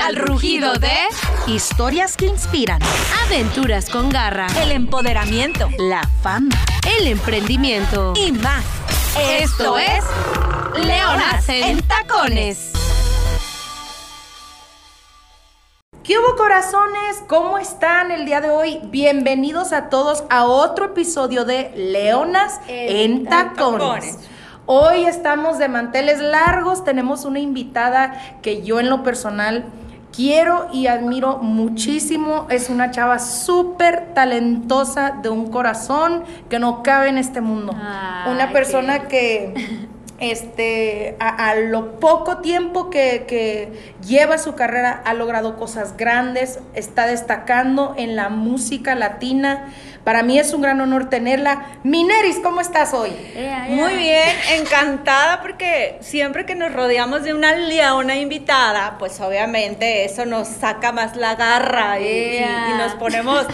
al rugido de... Historias que inspiran. Aventuras con garra. El empoderamiento. La fama. El emprendimiento. Y más. Esto es... Leonas en Tacones. ¿Qué hubo, corazones? ¿Cómo están el día de hoy? Bienvenidos a todos a otro episodio de Leonas en Tacones. Hoy estamos de manteles largos, tenemos una invitada que yo en lo personal quiero y admiro muchísimo. Es una chava súper talentosa, de un corazón que no cabe en este mundo. Una persona que... a lo poco tiempo que lleva su carrera ha logrado cosas grandes, está destacando en la música latina. Para mí es un gran honor tenerla. Mineris, ¿cómo estás hoy? Muy bien, encantada, porque siempre que nos rodeamos de una leona invitada, pues obviamente eso nos saca más la garra y nos ponemos...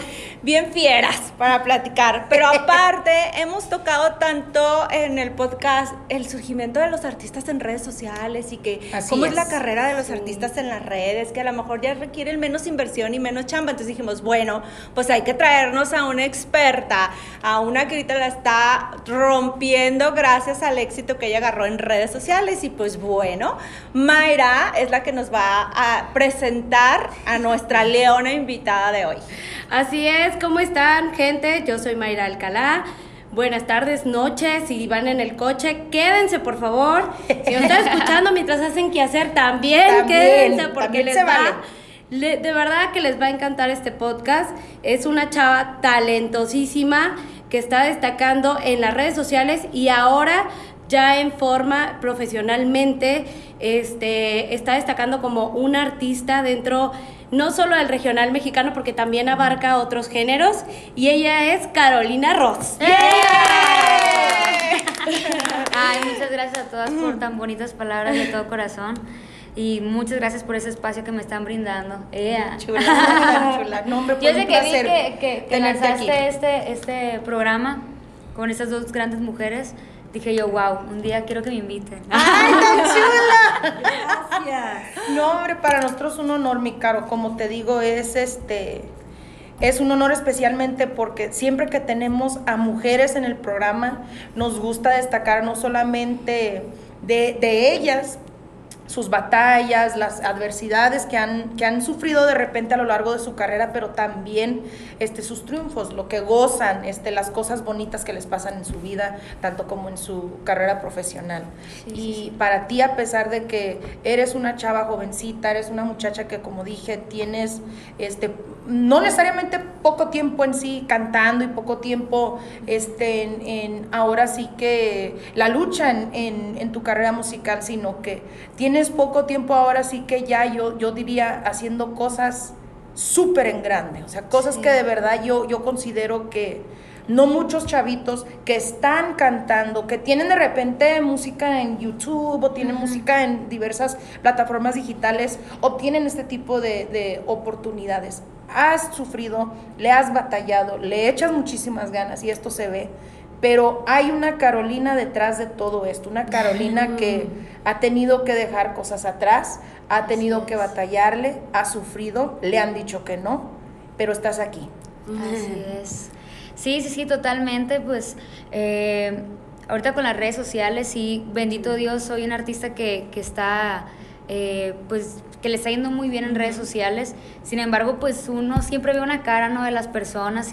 bien fieras para platicar, pero aparte hemos tocado tanto en el podcast el surgimiento de los artistas en redes sociales y que cómo es la carrera de los artistas en las redes, que a lo mejor ya requieren menos inversión y menos chamba. Entonces dijimos, bueno, pues hay que traernos a una experta, a una que ahorita la está rompiendo gracias al éxito que ella agarró en redes sociales. Y pues bueno, Mayra es la que nos va a presentar a nuestra leona invitada de hoy. Así es. ¿Cómo están, gente? Yo soy Mayra Alcalá. Buenas tardes, noches. Si van en el coche, quédense, por favor. Si no están escuchando mientras hacen quehacer, también quédense, porque les vale. De verdad que les va a encantar este podcast. Es una chava talentosísima que está destacando en las redes sociales y ahora ya en forma profesionalmente. Está destacando como una artista dentro no solo del regional mexicano, porque también abarca otros géneros, y ella es Carolina Ross. ¡Yay! Ay, muchas gracias a todas por tan bonitas palabras de todo corazón. Y muchas gracias por ese espacio que me están brindando. Chula. No, hombre, yo sé que vi que lanzaste este programa con estas dos grandes mujeres. Dije yo, wow, un día quiero que me inviten. ¡Ay, tan chula! Gracias. No, hombre, para nosotros es un honor, mi Caro. Como te digo, es un honor, especialmente porque siempre que tenemos a mujeres en el programa, nos gusta destacar no solamente de ellas, sus batallas, las adversidades que han sufrido de repente a lo largo de su carrera, pero también sus triunfos, lo que gozan, las cosas bonitas que les pasan en su vida, tanto como en su carrera profesional. Sí. Para ti, a pesar de que eres una chava jovencita, eres una muchacha que, como dije, tienes no necesariamente poco tiempo en sí cantando y poco tiempo ahora sí que la lucha en tu carrera musical, sino que tienes poco tiempo ahora sí que ya yo diría haciendo cosas súper en grande, o sea, cosas que de verdad yo considero que no muchos chavitos que están cantando, que tienen de repente música en YouTube o tienen música en diversas plataformas digitales, obtienen este tipo de oportunidades. Has sufrido, le has batallado, le echas muchísimas ganas y esto se ve. Pero hay una Carolina detrás de todo esto, una Carolina que ha tenido que dejar cosas atrás, ha tenido que batallarle, ha sufrido, le han dicho que no, pero estás aquí. Así es. Sí, totalmente. Pues ahorita con las redes sociales, sí, bendito Dios, soy una artista que está, pues, que le está yendo muy bien en redes sociales. Sin embargo, pues uno siempre ve una cara, ¿no?, de las personas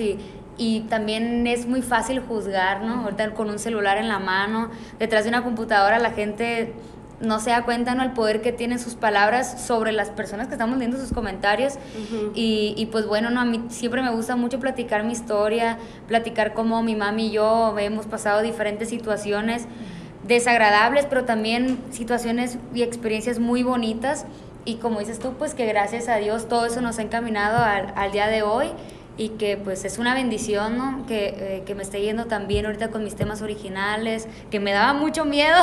y también es muy fácil juzgar, ¿no? Ahorita con un celular en la mano, detrás de una computadora, la gente no se da cuenta, ¿no?, el poder que tienen sus palabras sobre las personas que estamos leyendo sus comentarios. Y pues bueno, no, a mí siempre me gusta mucho platicar mi historia, platicar cómo mi mami y yo hemos pasado diferentes situaciones desagradables, pero también situaciones y experiencias muy bonitas. Y como dices tú, pues que gracias a Dios todo eso nos ha encaminado al día de hoy. Y que pues es una bendición, ¿no?, que me esté yendo tan bien ahorita con mis temas originales, que me daba mucho miedo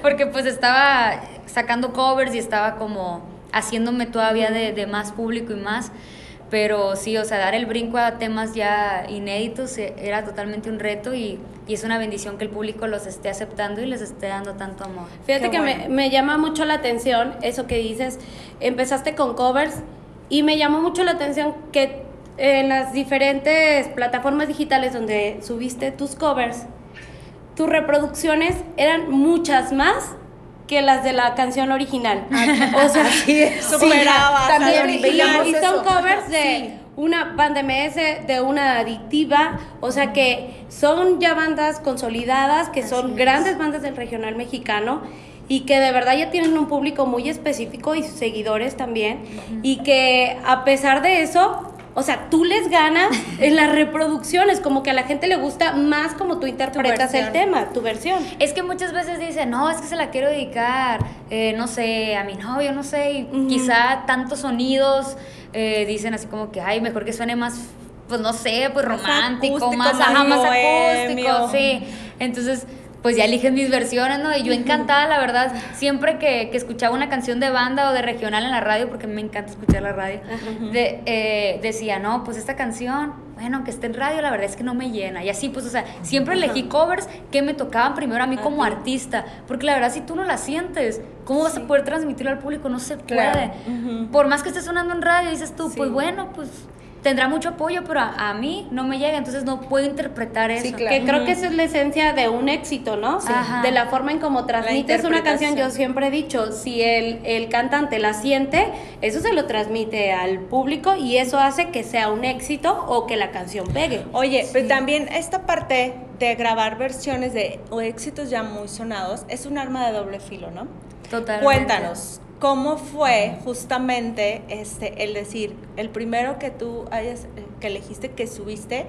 porque pues estaba sacando covers y estaba como haciéndome todavía de más público y más. Pero sí, o sea, dar el brinco a temas ya inéditos era totalmente un reto y es una bendición que el público los esté aceptando y les esté dando tanto amor. Fíjate que bueno, me llama mucho la atención eso que dices, empezaste con covers y me llamó mucho la atención que en las diferentes plataformas digitales donde subiste tus covers, tus reproducciones eran muchas más que las de la canción original. O sea, sí, superaba. También y son covers de una banda MS, de una adictiva, o sea que son ya bandas consolidadas, que son grandes bandas del regional mexicano y que de verdad ya tienen un público muy específico y sus seguidores también, y que a pesar de eso, o sea, tú les ganas en las reproducciones, como que a la gente le gusta más como tú interpretas el tema, tu versión. Es que muchas veces dicen, no, es que se la quiero dedicar, no sé, a mi novio, no sé, y quizá tantos sonidos, dicen así como que, ay, mejor que suene más, pues no sé, pues romántico, más acústico, sí. Entonces, pues ya eligen mis versiones, ¿no? Y yo encantada, la verdad, siempre que escuchaba una canción de banda o de regional en la radio, porque me encanta escuchar la radio, decía, no, pues esta canción, bueno, que esté en radio, la verdad es que no me llena. Y así, pues, o sea, siempre elegí covers que me tocaban primero a mí como artista, porque la verdad, si tú no la sientes, ¿cómo vas a poder transmitirlo al público? No se puede. Por más que esté sonando en radio, dices tú, pues bueno, pues tendrá mucho apoyo, pero a mí no me llega, entonces no puedo interpretar eso. Sí, claro. Que creo que esa es la esencia de un éxito, ¿no? Sí. De la forma en cómo transmites una canción. Yo siempre he dicho, si el cantante la siente, eso se lo transmite al público y eso hace que sea un éxito o que la canción pegue. Oye, pero también esta parte de grabar versiones de o éxitos ya muy sonados es un arma de doble filo, ¿no? Totalmente. Cuéntanos, ¿cómo fue justamente el decir, el primero que tú que elegiste, que subiste,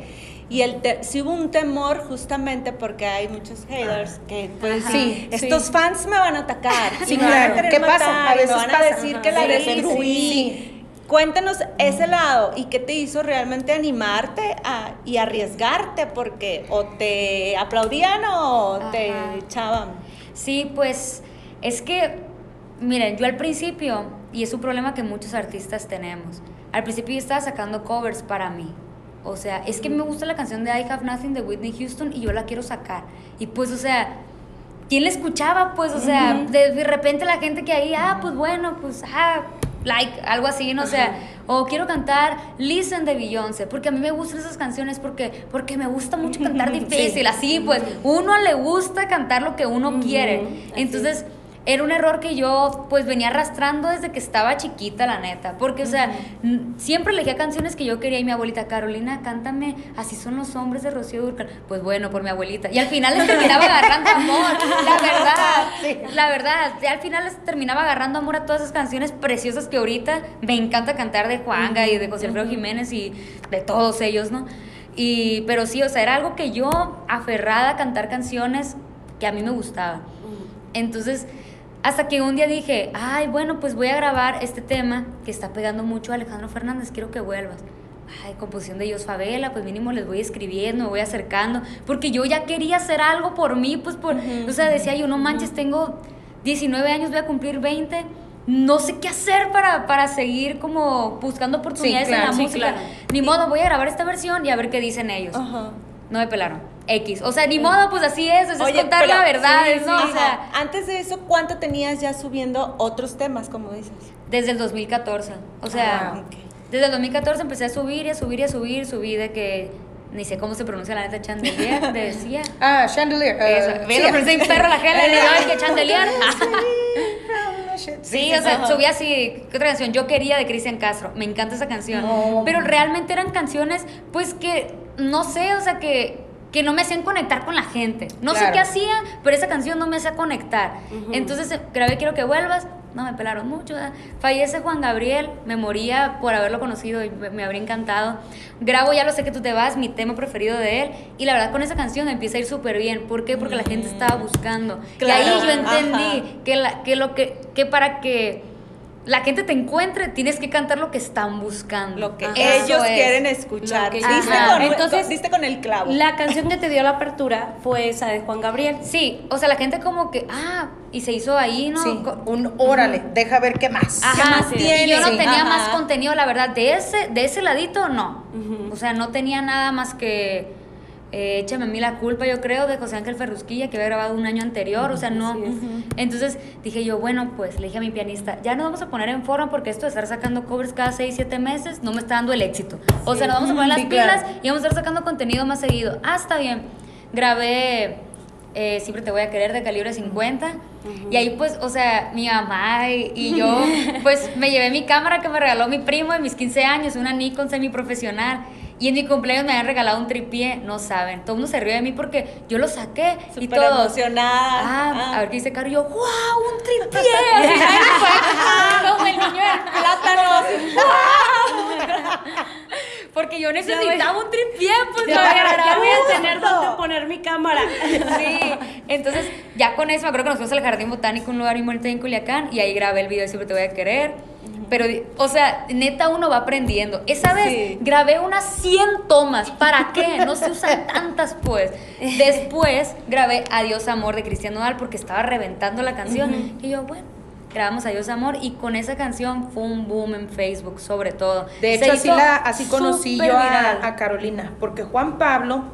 y si hubo un temor justamente porque hay muchos haters que pueden decir, estos fans me van a atacar, ¿qué pasa? A veces me van a decir que la destruí. Cuéntanos ese lado y qué te hizo realmente animarte y arriesgarte, porque o te aplaudían o te echaban. Sí, pues es que, miren, yo al principio, y es un problema que muchos artistas tenemos, al principio yo estaba sacando covers para mí. O sea, es que me gusta la canción de I Have Nothing de Whitney Houston y yo la quiero sacar. Y pues, o sea, ¿quién la escuchaba? Pues, o sea, de repente la gente que ahí, pues bueno, pues, like, algo así, ¿no? O sea, o quiero cantar Listen de Beyoncé, porque a mí me gustan esas canciones porque me gusta mucho cantar difícil, así, pues, uno le gusta cantar lo que uno quiere. Entonces, era un error que yo, pues, venía arrastrando desde que estaba chiquita, la neta. Porque, o sea, siempre elegía canciones que yo quería. Y mi abuelita, Carolina, cántame Así son los hombres de Rocío Dúrcal. Pues bueno, por mi abuelita. Y al final les terminaba agarrando amor. La verdad, la verdad. Al final les terminaba agarrando amor a todas esas canciones preciosas que ahorita me encanta cantar, de Juan Gabriel y de José Alfredo Jiménez y de todos ellos, ¿no? Pero sí, o sea, era algo que yo aferrada a cantar canciones que a mí me gustaban. Entonces, hasta que un día dije, ay, bueno, pues voy a grabar este tema que está pegando mucho a Alejandro Fernández, quiero que vuelvas. Ay, composición de Jos Favela, pues mínimo les voy escribiendo, me voy acercando, porque yo ya quería hacer algo por mí, pues por, o sea, decía yo, no manches, tengo 19 años, voy a cumplir 20, no sé qué hacer para seguir como buscando oportunidades en la música. Ni modo, voy a grabar esta versión y a ver qué dicen ellos. No me pelaron. O sea, ni modo, pues así es, eso es contar la verdad, ¿no? O sea, antes de eso, ¿cuánto tenías ya subiendo otros temas, como dices? Desde el 2014, o sea, desde el 2014 empecé a subir y a subir y a subir, subí de que, ni sé cómo se pronuncia la neta, chandelier, decía. Chandelier. Eso, pero pensé en perro la gente, le digo, que chandelier. Sí, o sea, subí así, ¿qué otra canción? Yo quería de Christian Castro, me encanta esa canción, pero realmente eran canciones, pues que, no sé, o sea, que no me hacían conectar con la gente. No sé qué hacía, pero esa canción no me hacía conectar. Entonces grabé Quiero que vuelvas, no me pelaron mucho. Fallece Juan Gabriel, me moría por haberlo conocido y me habría encantado. Grabo Ya lo sé que tú te vas, mi tema preferido de él, y la verdad con esa canción empieza a ir súper bien. ¿Por qué? Porque la gente estaba buscando. Y ahí yo entendí que para que la gente te encuentre, tienes que cantar lo que están buscando. Lo que ellos quieren escuchar. Entonces, diste con el clavo. La canción que te dio la apertura fue esa de Juan Gabriel. Sí, o sea, la gente como que, y se hizo ahí, ¿no? Sí, un órale, deja ver qué más. Ajá, ¿qué más tiene? Y yo no tenía más contenido, la verdad, de ese ladito, no. O sea, no tenía nada más que... échame a mí la culpa, yo creo, de José Ángel Ferrusquilla, que había grabado un año anterior, o sea, no. Entonces dije yo, bueno, pues le dije a mi pianista, ya nos vamos a poner en forma porque esto de estar sacando covers cada 6-7 meses no me está dando el éxito. O sea, nos vamos a poner las pilas y vamos a estar sacando contenido más seguido. Está bien. Grabé Siempre te voy a querer de Calibre 50. Y ahí pues, o sea, mi mamá y yo, pues me llevé mi cámara que me regaló mi primo de mis 15 años, una Nikon semiprofesional. Y en mi cumpleaños me habían regalado un tripié, no saben. Todo el mundo se rió de mí porque yo lo saqué. Súper y todos emocionada. A ver qué dice Caro. Y yo, ¡wow! ¡Un tripié! Como el niño del plátano. Porque yo necesitaba un tripié, pues no voy a tener donde poner mi cámara. Sí. Entonces, ya con eso, me acuerdo que nos fuimos al Jardín Botánico, un lugar muy bonito en Culiacán, y ahí grabé el video de Siempre te voy a querer. Pero, o sea, neta uno va aprendiendo. Esa vez grabé unas 100 tomas. ¿Para qué? No se usan tantas, pues. Después grabé Adiós Amor de Cristian Nodal porque estaba reventando la canción. Y yo, bueno, grabamos Adiós Amor. Y con esa canción fue un boom en Facebook, sobre todo. De hecho, así conocí yo a Carolina. Porque Juan Pablo...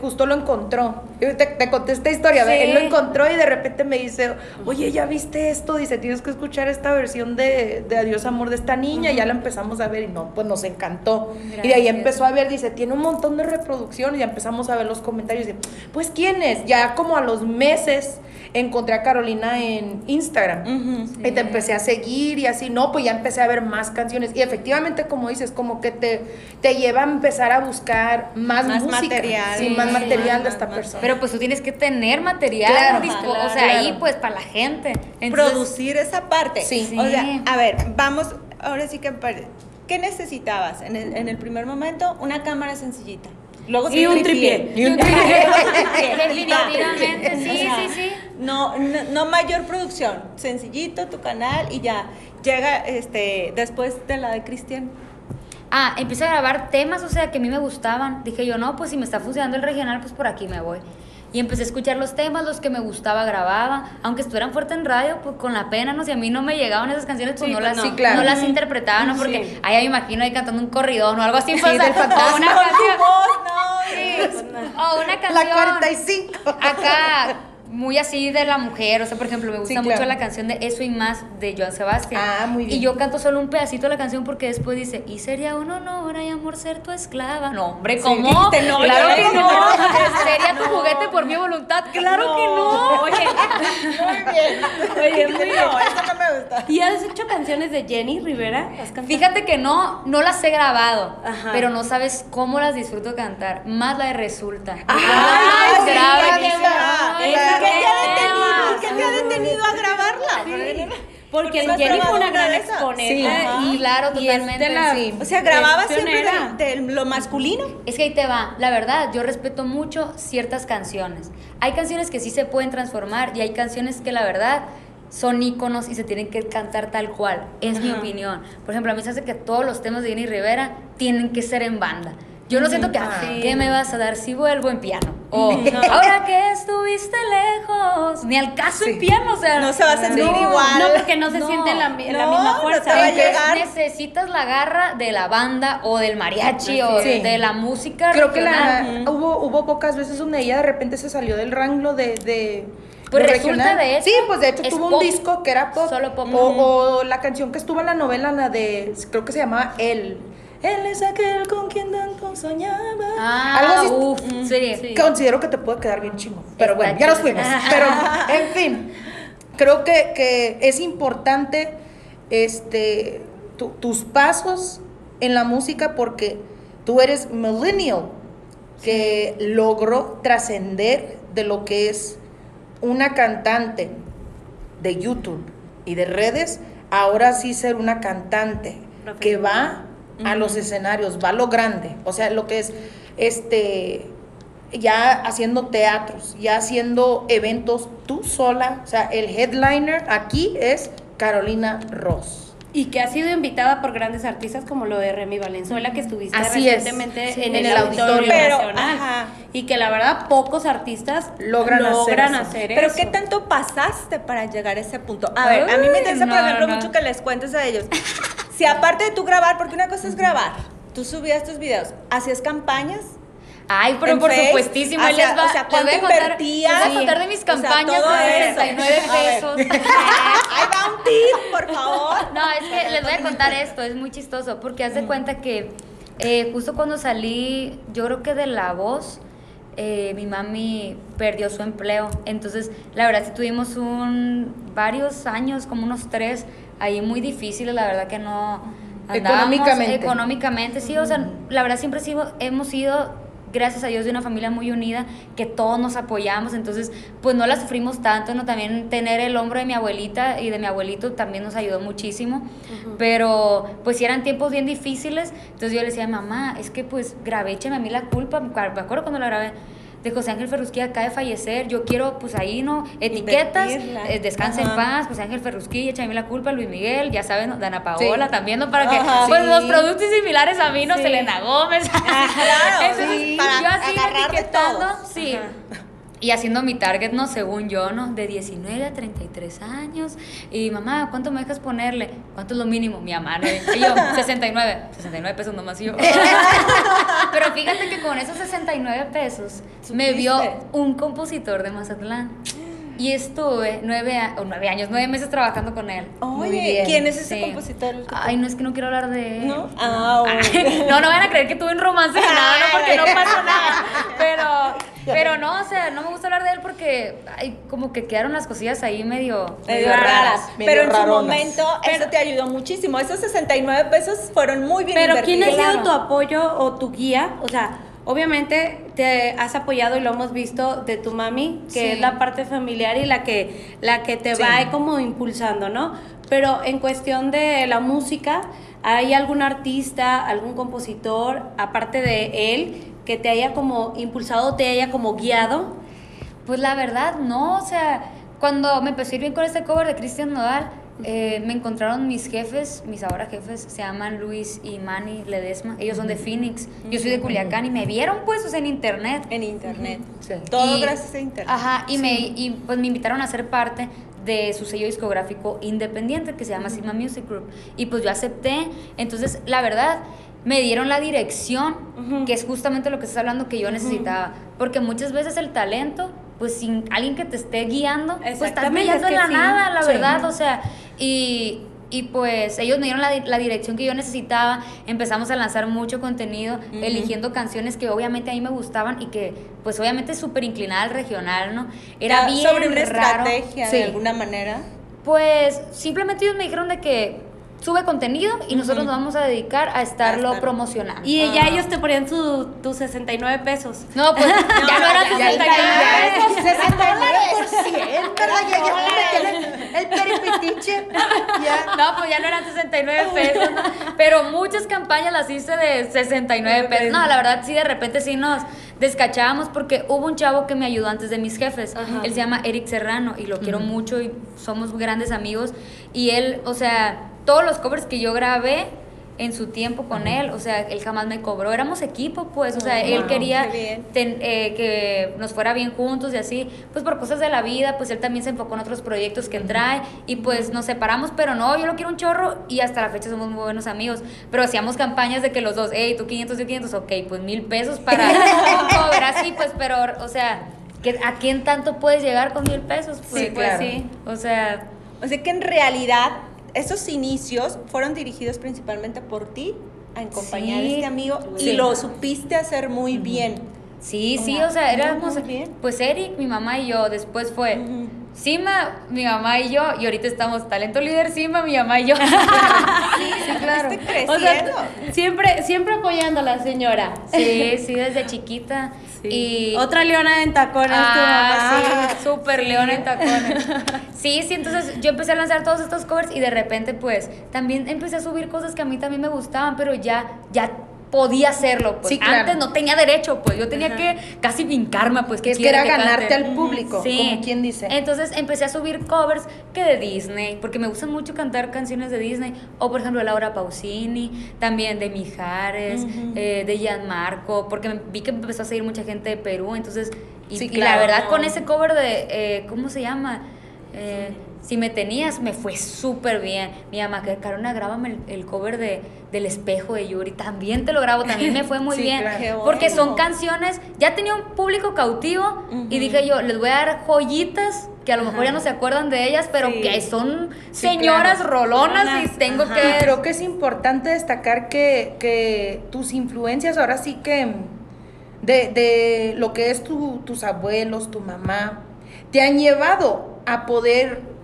justo lo encontró. Te conté esta historia, sí. Él lo encontró y de repente me dice, oye, ¿ya viste esto? Dice, tienes que escuchar esta versión de Adiós Amor de esta niña. Ya la empezamos a ver y no, pues nos encantó. Gracias. Y de ahí empezó a ver, dice, tiene un montón de reproducciones. Ya empezamos a ver los comentarios. Dice, pues, ¿quién es? Ya como a los meses encontré a Carolina en Instagram. Y te empecé a seguir y así, no, pues ya empecé a ver más canciones. Y efectivamente, como dices, como que te lleva a empezar a buscar más música. Más material de esta persona. Pero pues tú tienes que tener material, claro, o sea, ahí pues para la gente. Entonces, producir esa parte. Sí. O sea, a ver, vamos, ahora sí que... ¿Qué necesitabas en el primer momento? Una cámara sencillita. Luego y un tripié. Definitivamente, sí. No mayor producción. Sencillito tu canal y ya. Llega después de la de Cristian. Empecé a grabar temas, o sea, que a mí me gustaban. Dije yo, no, pues si me está funcionando el regional, pues por aquí me voy. Y empecé a escuchar los temas, los que me gustaba grababa. Aunque estuvieran fuerte en radio, pues con la pena, no sé, si a mí no me llegaban esas canciones, pues no las interpretaba, ¿no? Porque ahí me imagino ahí cantando un corridón o algo así. Pues, del fantasma. Una canción, una canción. La 45. Acá, muy así de la mujer, o sea, por ejemplo, me gusta mucho la canción de Eso y Más de Juan Sebastián. Muy bien. Y yo canto solo un pedacito de la canción porque después dice, y sería un honor, ay amor, ser tu esclava. No, hombre, ¿cómo? Sí, no, claro que no. Sería tu juguete por mi voluntad. Claro que no. Oye, muy bien. Oye, muy bien. Eso no me gusta. ¿Y has hecho canciones de Jenny Rivera? Fíjate que no las he grabado, pero no sabes cómo las disfruto cantar. Más la de Resulta. ¡Ay, grave! ¿Qué te ha detenido a grabarla? Porque Jenny fue una gran exponente. Sí, claro, totalmente. O sea, grababa siempre de lo masculino. Es que ahí te va. La verdad, yo respeto mucho ciertas canciones. Hay canciones que sí se pueden transformar y hay canciones que la verdad son íconos y se tienen que cantar tal cual. Es mi opinión. Por ejemplo, a mí se hace que todos los temas de Jenny Rivera tienen que ser en banda. Yo no siento que, ¿qué me vas a dar si vuelvo en piano? O, ahora que estuviste lejos, ni al caso en piano, o sea. No se va a sentir igual. No, porque no se siente la misma fuerza. Necesitas la garra de la banda o del mariachi o de la música regional. Creo que hubo pocas veces donde ella de repente se salió del rango de pues resulta de eso. Sí, pues de hecho tuvo un disco que era pop. Solo pop. O la canción que estuvo en la novela, la de, creo que se llamaba Él es aquel con quien tanto soñaba. Algo así. Sí. Considero que te puede quedar bien chingón. Pero bueno, ya nos fuimos. Pero, en fin, creo que es importante tus pasos en la música porque tú eres millennial que logró trascender de lo que es una cantante de YouTube y de redes, ahora sí ser una cantante que va a los escenarios, va lo grande, o sea, lo que es, ya haciendo teatros, ya haciendo eventos tú sola, o sea, el headliner aquí es Carolina Ross. Y que ha sido invitada por grandes artistas como lo de Remy Valenzuela, que estuviste recientemente sí, en el Auditorio Nacional. Ajá. Y que la verdad pocos artistas logran hacer eso. Pero ¿qué tanto pasaste para llegar a ese punto? A ver, a mí me interesa, por ejemplo, mucho que les cuentes a ellos. Si aparte de tú grabar, porque una cosa es grabar, tú subías tus videos, ¿hacías campañas? Ay, pero por supuestísimo, él les va, o sea, ¿cuánto invertías? Les voy a contar de mis campañas, o sea, de 69 pesos. Ay, da un tip, por favor. No, es que les voy a contar esto, es muy chistoso, porque haz de cuenta que justo cuando salí, yo creo que de La Voz, mi mami perdió su empleo. Entonces, la verdad, sí tuvimos varios años, como unos 3, ahí muy difíciles, la verdad que no andábamos. Económicamente, sí, o sea, la verdad siempre hemos sido, gracias a Dios, de una familia muy unida, que todos nos apoyamos, entonces pues no la sufrimos tanto, ¿no? También tener el hombro de mi abuelita y de mi abuelito también nos ayudó muchísimo, pero pues sí eran tiempos bien difíciles. Entonces yo le decía, mamá, es que pues grabé, écheme a mí la culpa, me acuerdo cuando la grabé, de José Ángel Ferrusquilla acaba de fallecer, yo quiero pues ahí, ¿no? Etiquetas, descansa en paz, José Ángel Ferrusquilla, échame la culpa, Luis Miguel, ya saben, ¿no? Dana Paola también, ¿no? Para que pues los productos similares a mí, ¿no? Selena Gómez. Claro, entonces, yo así etiquetando, y haciendo mi target, ¿no? Según yo, ¿no? De 19 a 33 años. Y mamá, ¿cuánto me dejas ponerle? ¿Cuánto es lo mínimo? Mi mamá, ¿no? Y yo, 69. 69 pesos nomás, y yo. Pero fíjate que con esos 69 pesos me vio un compositor de Mazatlán. Y estuve 9 meses trabajando con él. Oye, ¿quién es ese compositor? Ay, no, es que no quiero hablar de él. ¿No? No, no van a creer que tuve un romance ni nada, ¿no? Porque no pasó nada. Pero no, o sea, no me gusta hablar de él porque ay, como que quedaron las cosillas ahí medio raras. Pero en su momento eso te ayudó muchísimo. Esos 69 pesos fueron muy bien invertidos. Pero ¿quién ha sido tu apoyo o tu guía? O sea, obviamente te has apoyado y lo hemos visto de tu mami, que es la parte familiar y la que te va como impulsando, ¿no? Pero en cuestión de la música, ¿hay algún artista, algún compositor, aparte de él, que te haya como impulsado, te haya como guiado? Pues la verdad, no. O sea, cuando me empecé a ir bien con este cover de Cristian Nodal, me encontraron mis jefes, mis ahora jefes, se llaman Luis y Manny Ledesma. Ellos son de Phoenix, yo soy de Culiacán, y me vieron, pues, o sea, en internet. En internet, todo gracias a internet. Ajá, y pues me invitaron a ser parte de su sello discográfico independiente, que se llama Sigma Music Group, y pues yo acepté. Entonces, la verdad, me dieron la dirección, que es justamente lo que estás hablando, que yo necesitaba, porque muchas veces el talento, pues sin alguien que te esté guiando, pues estás brillando en la nada, la verdad, o sea, y pues ellos me dieron la dirección que yo necesitaba. Empezamos a lanzar mucho contenido, eligiendo canciones que obviamente a mí me gustaban y que pues obviamente súper inclinada al regional, ¿no? Era bien sobre una estrategia de alguna manera. Pues simplemente ellos me dijeron de que sube contenido y nosotros nos vamos a dedicar a estarlo promocionando. Y ya ellos te ponían tus 69 pesos. No, pues ya no eran 69 pesos. $69 el peripetiche. No, pues ya no eran 69 pesos. Pero muchas campañas las hice de 69 pesos. No, la verdad, sí, de repente sí nos descachábamos, porque hubo un chavo que me ayudó antes de mis jefes. Él se llama Eric Serrano y lo quiero mucho y somos grandes amigos. Y él, o sea, todos los covers que yo grabé en su tiempo con él, o sea, él jamás me cobró, éramos equipo, pues, o sea, él quería que nos fuera bien juntos y así, pues por cosas de la vida, pues él también se enfocó en otros proyectos que él trae y pues nos separamos, pero no, yo lo quiero un chorro y hasta la fecha somos muy buenos amigos, pero hacíamos campañas de que los dos, hey, tú 500, yo 500, ok, pues 1,000 pesos para un cover, así, pues, pero, o sea, ¿a quién tanto puedes llegar con 1,000 pesos? Pues, sí, pues, claro. Sí, o sea que en realidad esos inicios fueron dirigidos principalmente por ti, a acompañar a este amigo, y lo supiste hacer muy bien. Sí, sí, o sea, éramos, pues Eric, mi mamá y yo, después fue Sima, mi mamá y yo, y ahorita estamos Talento Líder, Sima, mi mamá y yo. Sí, claro. O sea, siempre apoyando a la señora. Sí, sí, desde chiquita. Sí. Y otra leona en tacones, tu mamá. Sí, súper leona en tacones. Sí, entonces yo empecé a lanzar todos estos covers y de repente pues también empecé a subir cosas que a mí también me gustaban, pero ya podía hacerlo, pues sí, claro. Antes no tenía derecho, pues yo tenía que casi vincarme, pues que es que era que ganarte al público, como quien dice. Entonces empecé a subir covers que de Disney, porque me gusta mucho cantar canciones de Disney, o por ejemplo de Laura Pausini, también de Mijares, de Gianmarco, porque vi que empezó a seguir mucha gente de Perú, entonces, y la verdad con ese cover de, ¿cómo se llama? Si me tenías, me fue súper bien. Mi mamá, que Carolina, grábame el cover del espejo de Yuri. También te lo grabo, también me fue muy bien. Claro. Porque son canciones, ya tenía un público cautivo y dije yo, les voy a dar joyitas que a lo mejor ya no se acuerdan de ellas, pero que son señoras rolonas y tengo que... Creo que es importante destacar que tus influencias ahora sí que de lo que es tus abuelos, tu mamá, te han llevado a poder...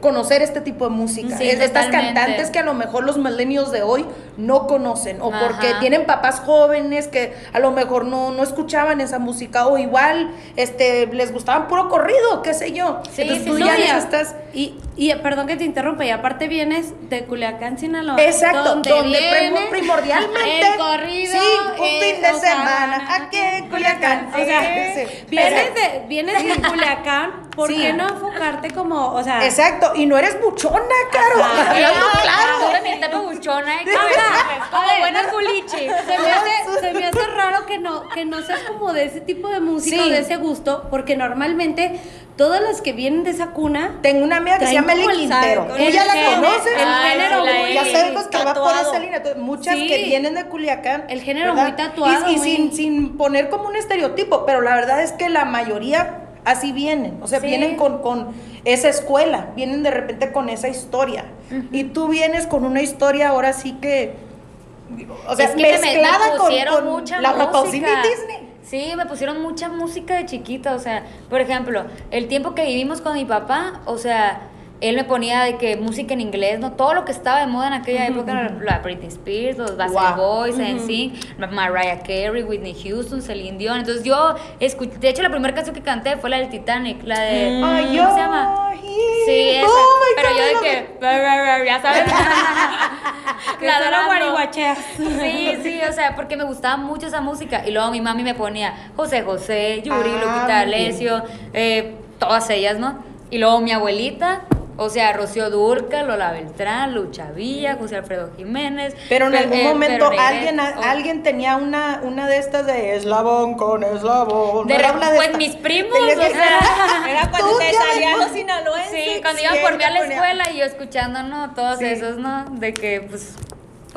conocer este tipo de música, estas cantantes que a lo mejor los millennials de hoy no conocen, o porque tienen papás jóvenes que a lo mejor no escuchaban esa música, o igual les gustaban puro corrido, qué sé yo. Entonces tú ya estás... Y perdón que te interrumpa, y aparte vienes de Culiacán, Sinaloa. Exacto, donde primordialmente el corrido. Sí, un fin de semana aquí en Culiacán. O sea, vienes de Culiacán. ¿Por qué no enfocarte como, o sea... Exacto, y no eres buchona, Caro. Claro, me tapo buchona. Como buena culiche. Se me hace raro que no seas como de ese tipo de música, de ese gusto, porque normalmente todas las que vienen de esa cuna... Tengo una amiga que se llama Eli Quintero. Ella la conoce. El género muy... Ya sabes que va por esa línea. Muchas que vienen de Culiacán. El género muy tatuado. Y sin poner como un estereotipo, pero la verdad es que la mayoría... Así vienen, o sea, vienen con esa escuela, vienen de repente con esa historia. Y tú vienes con una historia ahora sí que, o sea, es que mezclada con Laura Pausini y Disney. Sí, me pusieron mucha música de chiquita, o sea, por ejemplo, el tiempo que vivimos con mi papá, o sea... Él me ponía de que música en inglés, no, todo lo que estaba de moda en aquella época, la Britney Spears, los Backstreet Boys, NSYNC, Mariah Carey, Whitney Houston, Celine Dion. Entonces yo escuché, de hecho la primera canción que canté fue la del Titanic, la de ¿cómo se llama? Sí, esa. Pero yo de que ya sabes. La de la guariguachea. Sí, o sea, porque me gustaba mucho esa música, y luego mi mami me ponía José José, Yuri, Lupita Alessio, todas ellas, ¿no? Y luego mi abuelita, o sea, Rocío Dúrcal, Lola Beltrán, Lucha Villa, José Alfredo Jiménez. Pero en algún momento alguien tenía una de estas de eslabón con eslabón. Pues mis primos, o sea, era cuando te salían los sinaloenses. Sí, cuando iban por mí a la escuela y yo escuchando, ¿no? Todos esos, ¿no? De que, pues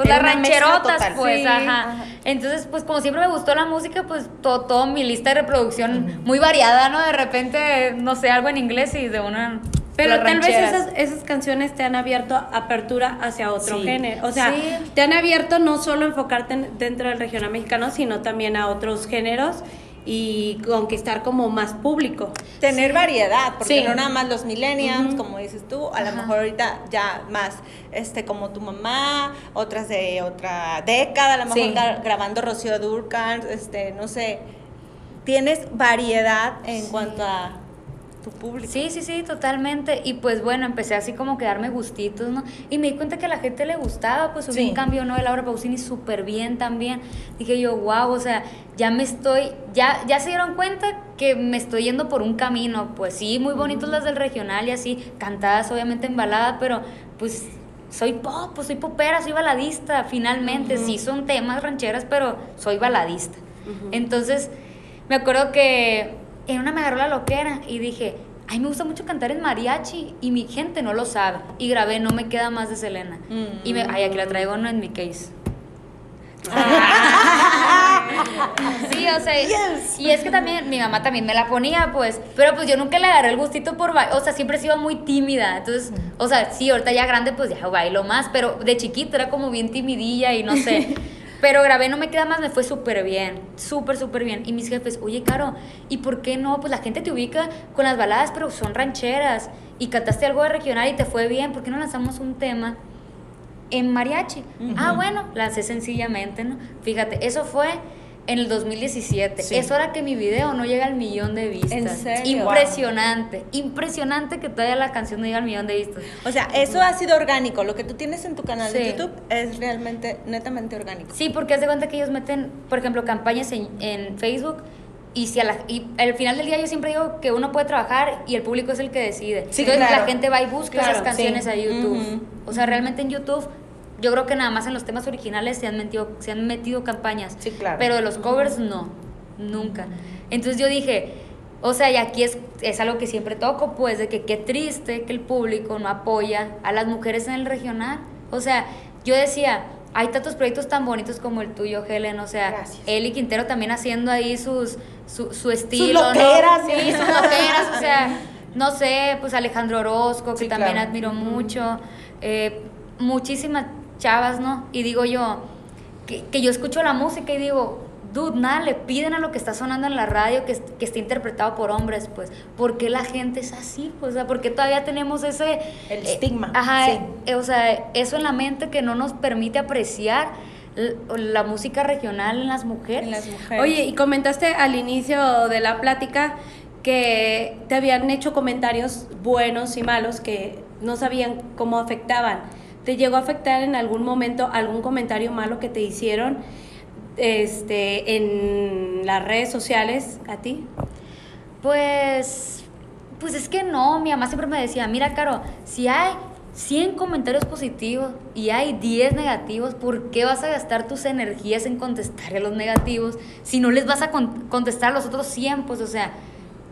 las rancherotas, pues, Entonces, pues, como siempre me gustó la música, pues, todo mi lista de reproducción muy variada, ¿no? De repente, no sé, algo en inglés y de una... Pero tal vez esas canciones te han abierto apertura hacia otro género. O sea, te han abierto no solo enfocarte dentro del regional mexicano, sino también a otros géneros y conquistar como más público. Tener variedad, porque no nada más los millennials, como dices tú, a lo mejor ahorita ya más como tu mamá, otras de otra década, a lo mejor grabando Rocío Dúrcal, no sé. Tienes variedad en cuanto a tu público. Sí, totalmente. Y pues bueno, empecé así como que darme gustitos, ¿no? Y me di cuenta que a la gente le gustaba, pues subí un cambio, ¿no? De Laura Pausini súper bien también. Dije yo, wow, o sea, ya se dieron cuenta que me estoy yendo por un camino. Pues sí, muy bonitos las del regional y así, cantadas obviamente en balada, pero pues soy pop, pues soy popera, soy baladista, finalmente. Sí, son temas rancheras, pero soy baladista. Entonces, me acuerdo que en una me agarró la loquera y dije, ay, me gusta mucho cantar en mariachi y mi gente no lo sabe. Y grabé No Me Queda Más de Selena. Y aquí la traigo, no en mi case. Sí, o sea, y es que también mi mamá también me la ponía, pues, pero pues yo nunca le agarré el gustito por bailar, o sea, siempre he sido muy tímida, entonces, o sea, sí, ahorita ya grande, pues ya bailo más, pero de chiquita era como bien timidilla y no sé. Pero grabé No Me Queda Más, me fue súper bien, súper bien. Y mis jefes, oye, Caro, ¿y por qué no? Pues la gente te ubica con las baladas, pero son rancheras. Y cantaste algo de regional y te fue bien, ¿por qué no lanzamos un tema en mariachi? Bueno, lancé sencillamente, ¿no? Fíjate, eso fue en el 2017. Sí. Es hora que mi video no llega al 1,000,000 de vistas. ¿En serio? Impresionante. Wow. Impresionante que todavía la canción no llega al 1,000,000 de vistas. O sea, eso ha sido orgánico. Lo que tú tienes en tu canal sí. de YouTube es realmente, netamente orgánico. Sí, porque haz de cuenta que ellos meten, por ejemplo, campañas en Facebook. Y, y al final del día yo siempre digo que uno puede trabajar y el público es el que decide. Sí, entonces claro. la gente va y busca claro, esas canciones sí. a YouTube. Uh-huh. O sea, realmente en YouTube... Yo creo que nada más en los temas originales se han metido campañas. Sí, claro. Pero de los covers, no. Nunca. Entonces yo dije, o sea, y aquí es algo que siempre toco, pues, de que qué triste que el público no apoya a las mujeres en el regional. O sea, yo decía, hay tantos proyectos tan bonitos como el tuyo, Helen. O sea, gracias. Eli Quintero también haciendo ahí su estilo. Sus loqueras. ¿No? Sí, sus loqueras. O sea, no sé, pues Alejandro Orozco, que sí, también claro. admiro mucho. Muchísimas chavas, ¿no? Y digo yo, que yo escucho la música y digo, dude, nada le piden a lo que está sonando en la radio que esté interpretado por hombres, pues. ¿Por qué la gente es así? O sea, ¿por qué todavía tenemos ese... El estigma. Ajá, sí. O sea, eso en la mente que no nos permite apreciar la música regional en las mujeres. En las mujeres. Oye, y comentaste al inicio de la plática que te habían hecho comentarios buenos y malos que no sabían cómo afectaban. ¿Te llegó a afectar en algún momento algún comentario malo que te hicieron en las redes sociales a ti? Pues es que no, mi mamá siempre me decía, mira, Caro, si hay 100 comentarios positivos y hay 10 negativos, ¿por qué vas a gastar tus energías en contestar a los negativos si no les vas a contestar a los otros 100? Pues,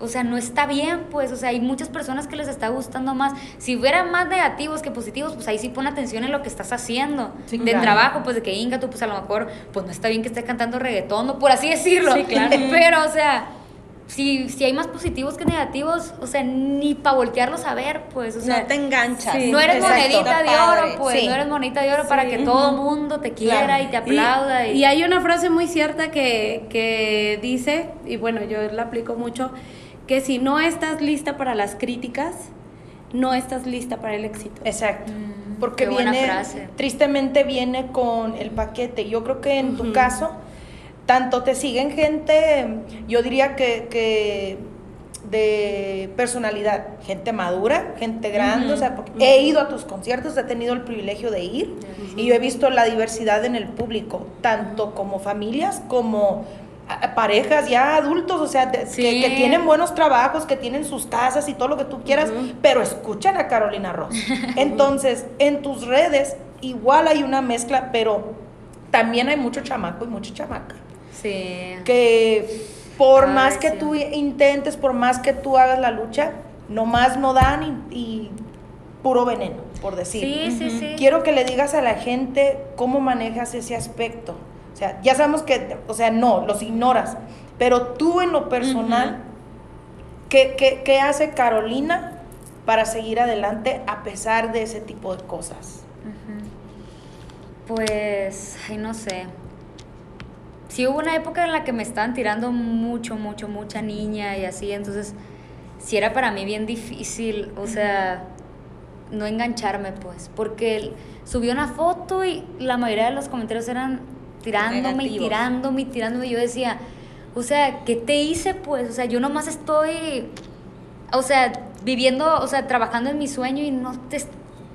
o sea, no está bien, pues, o sea, hay muchas personas que les está gustando más. Si hubiera más negativos que positivos, pues ahí sí pon atención en lo que estás haciendo. Sí, de claro. trabajo, pues, de que inga tú, pues, a lo mejor, pues, no está bien que estés cantando reggaetón, no, por así decirlo. Sí, claro. Pero, o sea, si hay más positivos que negativos, o sea, ni para voltearlos a ver, pues, o sea. No te enganchas. Sí, no eres exacto, monedita de oro, pues, sí. no eres monedita de oro sí. para que todo mundo te quiera claro. y te aplauda. Y hay una frase muy cierta que dice, y bueno, yo la aplico mucho, que si no estás lista para las críticas, no estás lista para el éxito. Exacto. Porque viene, tristemente viene con el paquete. Yo creo que en uh-huh. tu caso, tanto te siguen gente, yo diría que de personalidad, gente madura, gente grande, uh-huh. o sea, porque uh-huh. he ido a tus conciertos, he tenido el privilegio de ir uh-huh. y yo he visto la diversidad en el público, tanto como familias como parejas ya adultos, o sea, sí. que tienen buenos trabajos, que tienen sus casas y todo lo que tú quieras, uh-huh. pero escuchan a Carolina Ross. Entonces, en tus redes igual hay una mezcla, pero también hay mucho chamaco y mucha chamaca. Sí. Que por más que sí. tú intentes, por más que tú hagas la lucha, nomás no dan y puro veneno, por decir. Sí, sí, sí. Quiero que le digas a la gente cómo manejas ese aspecto. O sea, ya sabemos que, o sea, no, los ignoras, pero tú en lo personal, uh-huh. ¿qué hace Carolina para seguir adelante a pesar de ese tipo de cosas? Uh-huh. Pues, ay, no sé. Sí hubo una época en la que me estaban tirando mucha niña y así, entonces, sí era para mí bien difícil, o uh-huh. sea, no engancharme, pues, porque subí una foto y la mayoría de los comentarios eran... tirándome y yo decía, o sea, ¿qué te hice, pues? O sea, yo nomás estoy, o sea, viviendo, o sea, trabajando en mi sueño y no te,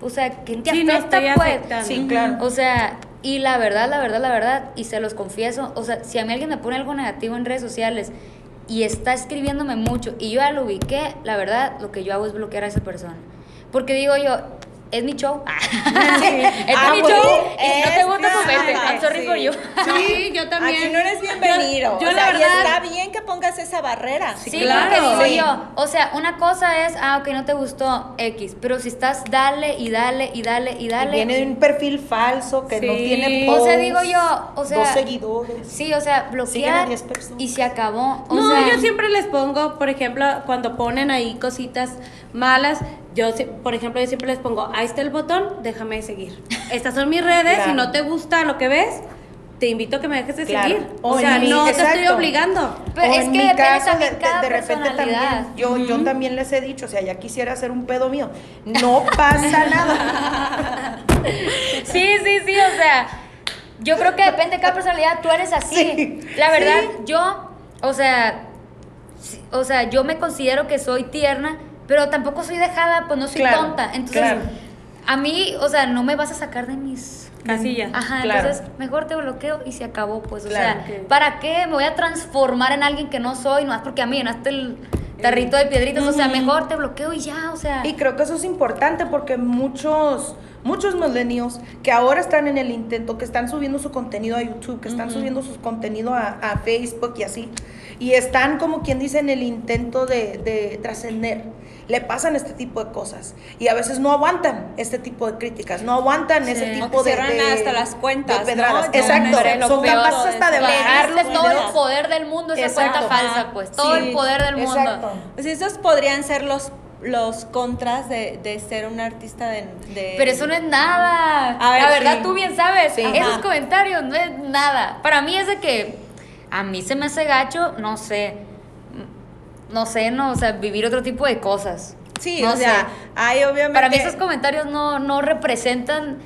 o sea, ¿qué te sí, afecta, no pues? Afectando. Sí, claro. O sea, y la verdad, y se los confieso, o sea, si a mí alguien me pone algo negativo en redes sociales y está escribiéndome mucho y yo ya lo ubiqué, la verdad, lo que yo hago es bloquear a esa persona. Porque digo yo, es mi show. Y no te gusta comerte. I'm sorry sí. for you. Sí, yo también. Aquí no eres bienvenido. Yo o sea, la verdad, está bien que pongas esa barrera. Sí, claro. Porque digo yo, o sea, una cosa es, ok, no te gustó X, pero si estás dale. Y viene de un perfil falso que sí. no tiene post, o sea, digo yo, o sea, 2 seguidores. Sí, o sea, bloquear y se acabó. O no, sea, yo siempre les pongo, por ejemplo, cuando ponen ahí cositas malas, yo siempre les pongo, ahí está el botón, déjame seguir. Estas son mis redes, claro. Si no te gusta lo que ves, te invito a que me dejes de claro. seguir. O sea, no exacto. te estoy obligando. Pero es en que mi caso, de repente también, yo también les he dicho, o sea, ya quisiera hacer un pedo mío. No pasa nada. Sí, o sea... Yo creo que depende de cada personalidad, tú eres así. Sí, la verdad, sí. Yo, o sea, yo me considero que soy tierna, pero tampoco soy dejada, pues no soy tonta. Entonces, a mí, o sea, no me vas a sacar de mis casillas. Ajá, entonces mejor te bloqueo y se acabó, pues. O sea, ¿para qué me voy a transformar en alguien que no soy? No es porque a mí llenaste el tarrito de piedritas, o sea, mejor te bloqueo y ya, o sea. Y creo que eso es importante porque muchos millennials que ahora están en el intento, que están subiendo su contenido a YouTube, que están subiendo su contenido a Facebook y así, y están, como quien dice, en el intento de trascender, le pasan este tipo de cosas y a veces no aguantan este tipo de críticas, no aguantan ese tipo de hasta las cuentas, pedradas, exacto, son capaces hasta de bajarles todo el poder del mundo esa cuenta falsa, pues todo el poder del mundo. Pues esos podrían ser los contras de ser un artista de... Pero eso no es nada. A ver, la verdad, tú bien sabes, esos comentarios no es nada. Para mí es de que a mí se me hace gacho, no sé, o sea, vivir otro tipo de cosas. Sí, no, o sea, hay obviamente... Para mí esos comentarios no representan...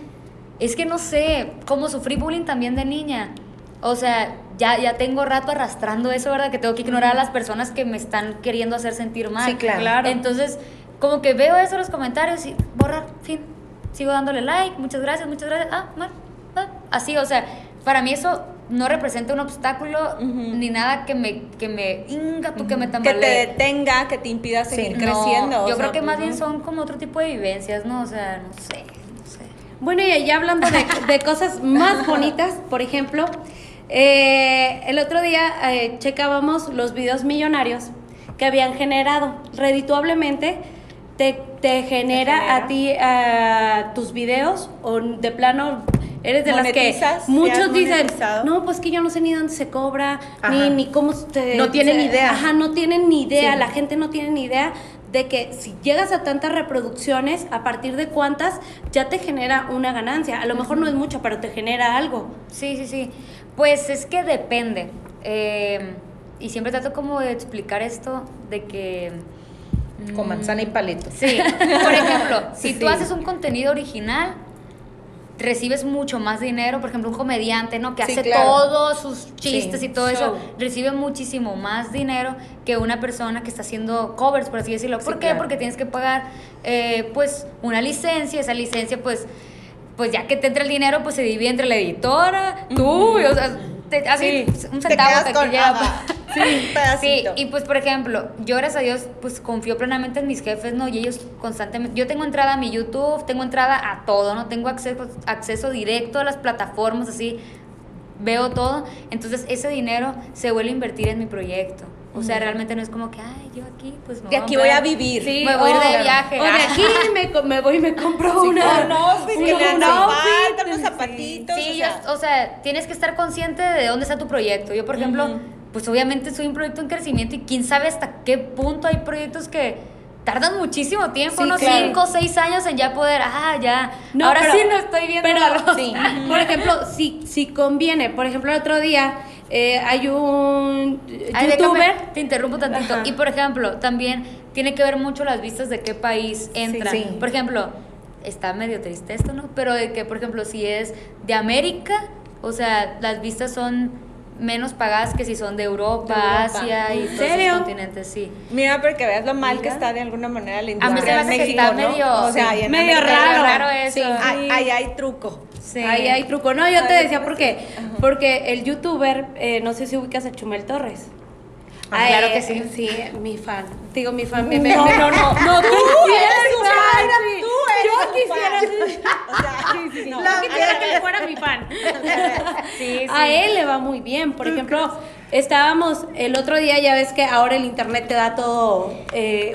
Es que no sé, como sufrí bullying también de niña. O sea, ya tengo rato arrastrando eso, ¿verdad? Que tengo que ignorar a las personas que me están queriendo hacer sentir mal. Sí, claro. Entonces, como que veo eso en los comentarios y borrar, fin. Sigo dándole like, muchas gracias. Ah, mal. Ah. Así, o sea, para mí eso no representa un obstáculo ni nada que me inga, tú que me tambalee. Que te detenga, que te impida seguir creciendo. No, yo creo que más bien son como otro tipo de vivencias, ¿no? O sea, no sé. Bueno, y ya hablando de cosas más bonitas, por ejemplo... el otro día checábamos los videos millonarios que habían generado. Redituablemente te genera a ti tus videos, o de plano eres de las que muchos dicen, no, pues que yo no sé ni dónde se cobra, ni cómo te... No tienen idea. Ajá, no tienen ni idea, la gente no tiene ni idea de que si llegas a tantas reproducciones, a partir de cuántas ya te genera una ganancia. A lo mejor no es mucho, pero te genera algo. Sí. Pues es que depende. Y siempre trato como de explicar esto de que... Con manzana y paleta. Sí. Por ejemplo, si tú haces un contenido original, recibes mucho más dinero. Por ejemplo, un comediante, ¿no? Que hace todos sus chistes y todo eso, recibe muchísimo más dinero que una persona que está haciendo covers, por así decirlo. ¿Por qué? Porque tienes que pagar, pues, una licencia. Esa licencia, pues ya que te entra el dinero, pues se divide entre la editora, tú, o sea, así un centavo te que lleva. Y pues, por ejemplo, yo, gracias a Dios, pues confío plenamente en mis jefes, ¿no? Y ellos constantemente, yo tengo entrada a mi YouTube, tengo entrada a todo, ¿no? Tengo acceso directo a las plataformas, así, veo todo. Entonces, ese dinero se vuelve a invertir en mi proyecto. O sea, realmente no es como que, ay, yo aquí, pues no. De aquí voy a vivir. Sí, me voy a ir de viaje. O de aquí me voy y me compro unos zapatitos. Sí, o sea, tienes que estar consciente de dónde está tu proyecto. Yo, por ejemplo, pues obviamente soy un proyecto en crecimiento y quién sabe hasta qué punto hay proyectos que tardan muchísimo tiempo, unos 5 o 6 años en ya poder, no, ahora pero, sí no estoy viendo. Pero, sí. Por ejemplo, sí conviene. Por ejemplo, el otro día... hay un youtuber, déjame, te interrumpo tantito. Y por ejemplo, también tiene que ver mucho las vistas de qué país entra. Por ejemplo, está medio triste esto, ¿no? Pero de que, por ejemplo, si es de América, o sea, las vistas son menos pagadas que si son de Europa. Asia y todos los continentes, Mira, porque veas lo mal que está de alguna manera la industria. A mí se me hace que está medio, o sea, medio raro eso. Ahí hay truco. Sí. Ahí hay truco. No, yo te decía porque el youtuber, no sé si ubicas a Chumel Torres. Claro que sí. Sí, mi fan. Digo, mi fan. No, yo quisiera que él fuera mi fan. Sí. A él le va muy bien. Por ejemplo, estábamos el otro día, ya ves que ahora el internet te da todo,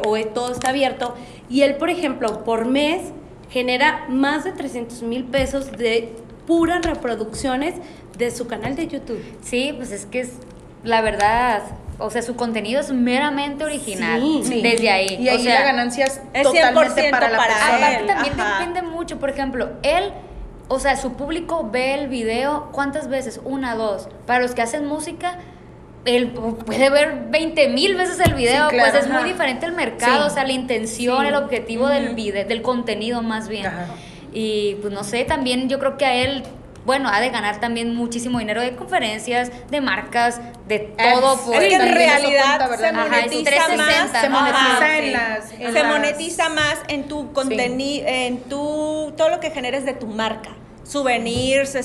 o todo está abierto. Y él, por ejemplo, por mes genera más de 300,000 pesos de puras reproducciones de su canal de YouTube. Sí, pues es que es la verdad, o sea, su contenido es meramente original desde ahí. Y ahí, o sea, la ganancia es totalmente para la persona. Él. También depende mucho, por ejemplo, él, o sea, su público ve el video, ¿cuántas veces? 1, 2. Para los que hacen música, él puede ver 20,000 veces el video, sí, claro, pues es muy diferente el mercado, o sea, la intención, el objetivo del video, del contenido más bien. Y pues no sé, también yo creo que a él bueno, ha de ganar también muchísimo dinero de conferencias, de marcas, de todo. Por es que en realidad cuenta, se monetiza más, se monetiza en las, se monetiza más en tu contenido, en tu todo lo que generes de tu marca. Souvenirs,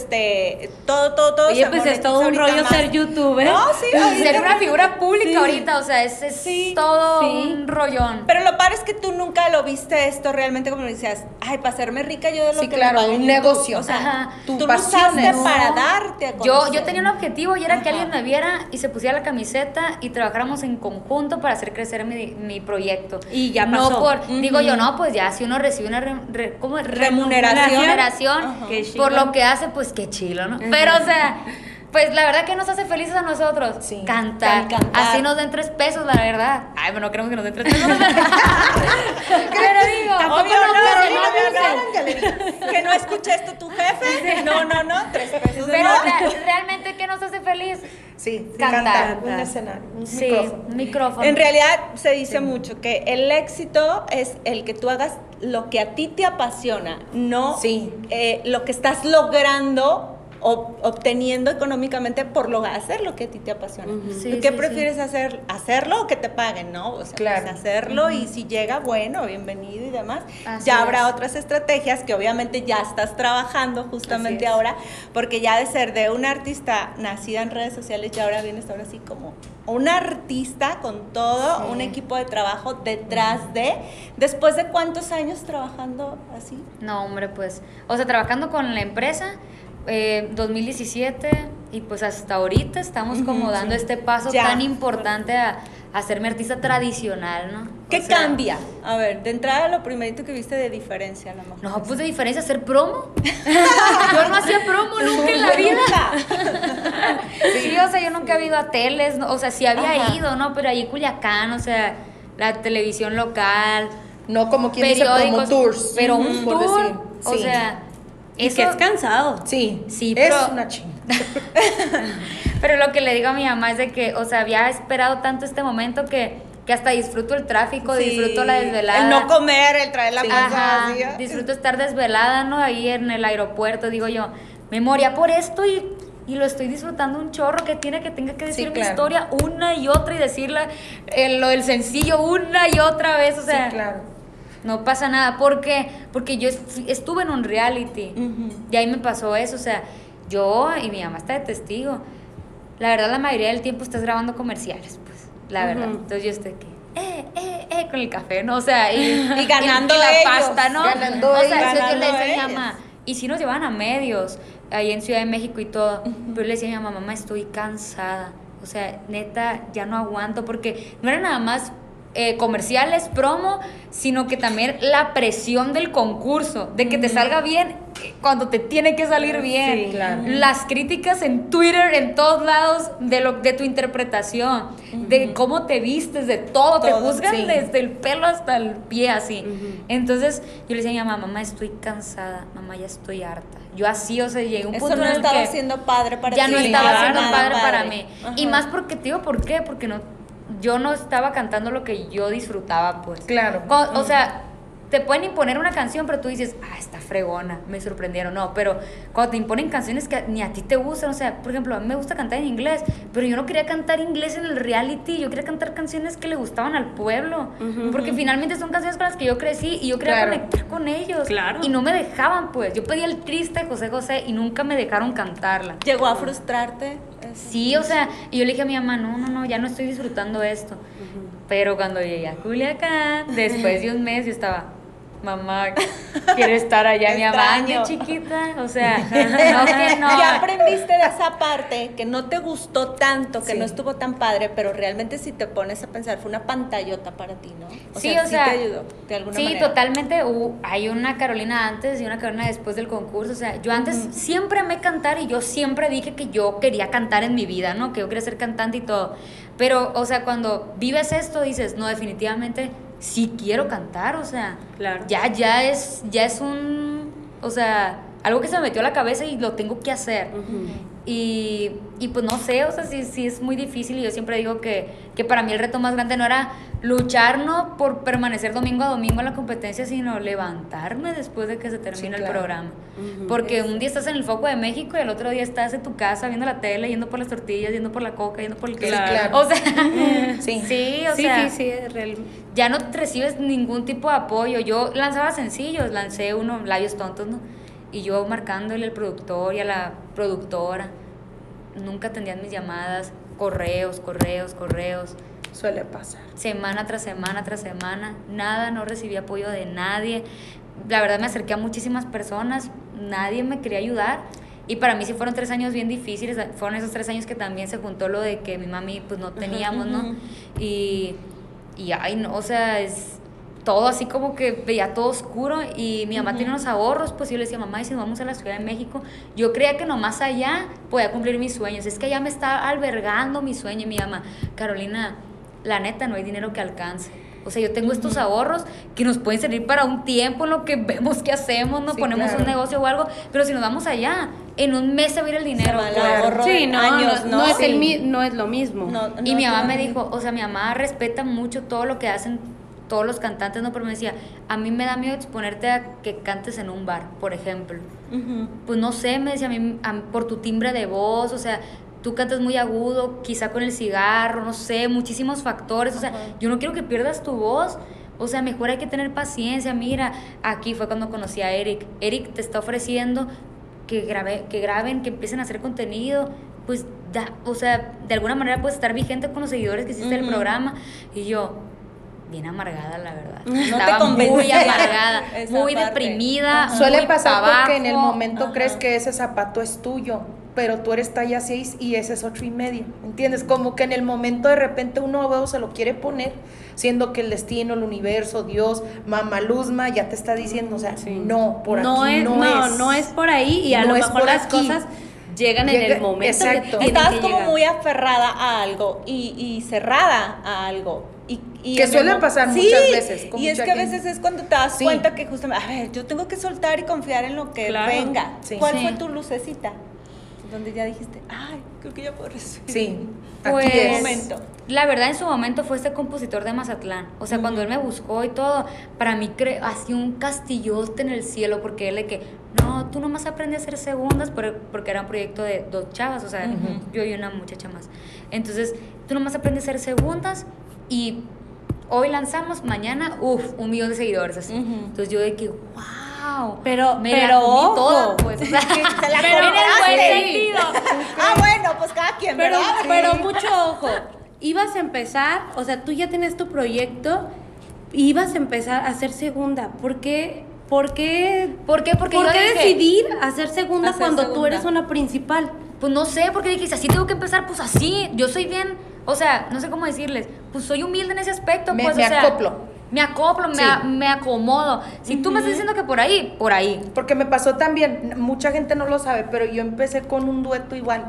todo. Oye, pues es todo un rollo más. Ser youtuber. No, sí. Ser una figura pública, sí, ahorita, o sea, es sí, todo, sí, un rollón. Pero lo padre es que tú nunca lo viste esto realmente como decías, ay, para hacerme rica yo de lo sí, que claro, un negocio. O sea, ajá, tú lo usaste para darte a conocer. Yo tenía un objetivo y era, ajá, que alguien me viera y se pusiera la camiseta y trabajáramos en conjunto para hacer crecer mi proyecto. Y ya pasó. No por, digo yo, no, pues ya, si uno recibe una remuneración, ajá, que por lo que hace, pues qué chilo, ¿no? Pero, o sea, pues la verdad que nos hace felices a nosotros. Sí. Cantar. Así nos den 3 pesos, la verdad. Ay, bueno, no queremos que nos den 3 pesos. Pero digo, obvio, no, que no escuche esto tu jefe. No, 3 pesos. Pero realmente, ¿qué nos hace feliz? Sí, cantar. Un escenario, un micrófono. En realidad se dice mucho que el éxito es el que tú hagas lo que a ti te apasiona, no lo que estás logrando o obteniendo económicamente por hacer lo que a ti te apasiona. Uh-huh. Sí, ¿qué prefieres hacer? ¿Hacerlo o que te paguen? No, o sea, claro, pues hacerlo, uh-huh, y si llega, bueno, bienvenido y demás. Así ya habrá otras estrategias que obviamente ya estás trabajando justamente ahora, porque ya de ser de una artista nacida en redes sociales, ya ahora vienes ahora así como un artista con todo, un equipo de trabajo detrás de, después de cuántos años trabajando así. No, hombre, pues, o sea, trabajando con la empresa, 2017, y pues hasta ahorita estamos como dando este paso tan importante a hacerme artista tradicional, ¿no? ¿Qué cambia? A ver, de entrada, lo primerito que viste de diferencia, a lo mejor. No, pues de diferencia, hacer promo. Yo no hacía promo nunca en la vida. Sí, o sea, yo nunca había ido a teles, o sea, sí había ido, ¿no? Pero ahí en Culiacán, o sea, la televisión local. No, como quien dice, como tours. Pero un tour, o sea... Es que es cansado. Sí, pero es una chinga. Pero lo que le digo a mi mamá es de que, o sea, había esperado tanto este momento que hasta disfruto el tráfico, disfruto la desvelada. El no comer, el traer la mesa vacía. Disfruto estar desvelada, ¿no? Ahí en el aeropuerto, digo yo, me moría por esto y lo estoy disfrutando un chorro, que tiene que tenga que decir mi historia una y otra y decirla lo del sencillo una y otra vez, o sea. Sí, claro. No pasa nada, porque yo estuve en un reality, y ahí me pasó eso, o sea, yo y mi mamá está de testigo. La verdad, la mayoría del tiempo estás grabando comerciales, pues, la verdad. Entonces yo estoy aquí, con el café, ¿no? O sea, y ganando y la ellos, pasta, ¿no? Ganando, o sea, eso yo le decía a mi mamá. Y sí nos llevaban a medios, ahí en Ciudad de México y todo, pero le decía a mi mamá, mamá, estoy cansada, o sea, neta, ya no aguanto, porque no era nada más... comerciales, promo, sino que también la presión del concurso, de que te salga bien cuando te tiene que salir bien, las críticas en Twitter, en todos lados, de tu interpretación, de cómo te vistes, de todo, te juzgan desde el pelo hasta el pie, así. Entonces yo le decía a mi mamá, mamá, estoy cansada, mamá, ya estoy harta. Yo así, o sea, llegué a un punto en el que... Eso no estaba siendo padre para ti. Ya no estaba siendo padre para mí. Ajá. Y más porque, te digo, ¿por qué? Porque no... Yo no estaba cantando lo que yo disfrutaba, pues. Claro. O sea, te pueden imponer una canción, pero tú dices, está fregona, me sorprendieron. No, pero cuando te imponen canciones que ni a ti te gustan, o sea, por ejemplo, a mí me gusta cantar en inglés, pero yo no quería cantar inglés en el reality, yo quería cantar canciones que le gustaban al pueblo, porque finalmente son canciones con las que yo crecí y yo quería conectar con ellos. Claro. Y no me dejaban, pues. Yo pedí el triste José José y nunca me dejaron cantarla. ¿Llegó a frustrarte? Sí, o sea, y yo le dije a mi mamá, no, ya no estoy disfrutando esto. Pero cuando llegué a Culiacán, después de un mes, yo estaba, mamá, quiero estar allá. Mi mamá, qué chiquita, o sea, no. Ya aprendiste de esa parte que no te gustó tanto, que no estuvo tan padre, pero realmente si te pones a pensar, fue una pantallota para ti, ¿no? O sea, te ayudó de alguna manera. Sí, totalmente. Hay una Carolina antes y una Carolina después del concurso. O sea, yo antes siempre amé cantar y yo siempre dije que yo quería cantar en mi vida, ¿no? Que yo quería ser cantante y todo. Pero, o sea, cuando vives esto, dices, no, definitivamente... Sí quiero cantar, o sea, ya es un, o sea, algo que se me metió a la cabeza y lo tengo que hacer. Y pues no sé, o sea, sí es muy difícil. Y yo siempre digo que para mí el reto más grande no era luchar, no por permanecer domingo a domingo en la competencia, sino levantarme después de que se termina el programa. Uh-huh. Porque un día estás en el foco de México y el otro día estás en tu casa viendo la tele, yendo por las tortillas, yendo por la coca, yendo por el queso. O sea, sí, ya no recibes ningún tipo de apoyo. Yo lanzaba sencillos, lancé uno, Labios Tontos, ¿no? Y yo marcándole al productor y a la productora, nunca atendían mis llamadas, correos. Suele pasar. Semana tras semana, nada, no recibí apoyo de nadie. La verdad me acerqué a muchísimas personas, nadie me quería ayudar. Y para mí sí fueron 3 años bien difíciles, fueron esos 3 años que también se juntó lo de que mi mami pues no teníamos, ¿no? Y ay, no, o sea, es... todo así como que veía todo oscuro y mi mamá tenía unos ahorros, pues yo le decía, mamá, y si nos vamos a la Ciudad de México, yo creía que nomás allá podía cumplir mis sueños, es que allá me está albergando mi sueño. Y mi mamá, Carolina, la neta no hay dinero que alcance, o sea, yo tengo estos ahorros que nos pueden servir para un tiempo, lo que vemos que hacemos, nos ponemos un negocio o algo, pero si nos vamos allá, en un mes se va a ir el dinero. No es lo mismo. Y mi mamá me dijo, o sea, mi mamá respeta mucho todo lo que hacen todos los cantantes, no, pero me decía, a mí me da miedo exponerte a que cantes en un bar, por ejemplo. Pues no sé, me decía, a mí, por tu timbre de voz, o sea, tú cantas muy agudo, quizá con el cigarro, no sé, muchísimos factores, o sea, yo no quiero que pierdas tu voz, o sea, mejor hay que tener paciencia. Mira, aquí fue cuando conocí a Eric. Eric te está ofreciendo que graben, que empiecen a hacer contenido, pues, o sea, de alguna manera puedes estar vigente con los seguidores que hiciste el programa. Y yo... bien amargada, la verdad. Estaba muy amargada, muy deprimida. Suele pasar porque en el momento crees que ese zapato es tuyo, pero tú eres talla 6 y ese es 8.5, ¿entiendes? Como que en el momento de repente uno se lo quiere poner, siendo que el destino, el universo, Dios, mamá Luzma ya te está diciendo, o sea, no, por aquí no es por ahí, y a lo mejor las cosas... llegan en el momento. Exacto. Estabas como muy aferrada a algo y cerrada a algo. Y que suele pasar muchas veces. Y es que a veces es cuando te das cuenta que justamente, a ver, yo tengo que soltar y confiar en lo que venga. ¿Cuál fue tu lucecita? Donde ya dijiste, ay, creo que ya puedo recibir. Pues, la verdad, en su momento fue este compositor de Mazatlán. O sea, cuando él me buscó y todo, para mí hacía un castillote en el cielo, porque él no, tú nomás aprendes a hacer segundas, porque era un proyecto de 2 chavas, o sea, yo y una muchacha más. Entonces, tú nomás aprendes a hacer segundas y hoy lanzamos, mañana, 1 millón de seguidores, así. Entonces yo de que, wow. Pero ojo. Toda, pues, o sea, pero en el buen sentido. Bueno, pues cada quien, ¿verdad? Pero mucho ojo. Ibas a empezar, o sea, tú ya tienes tu proyecto, ibas a empezar a hacer segunda. ¿Por qué decidir hacer segunda cuando tú eres una principal? Pues no sé, porque dije, si así tengo que empezar, pues así. Yo soy bien, o sea, no sé cómo decirles, pues soy humilde en ese aspecto. Me acoplo, me acomodo. Si tú me estás diciendo que por ahí. Porque me pasó también, mucha gente no lo sabe, pero yo empecé con un dueto igual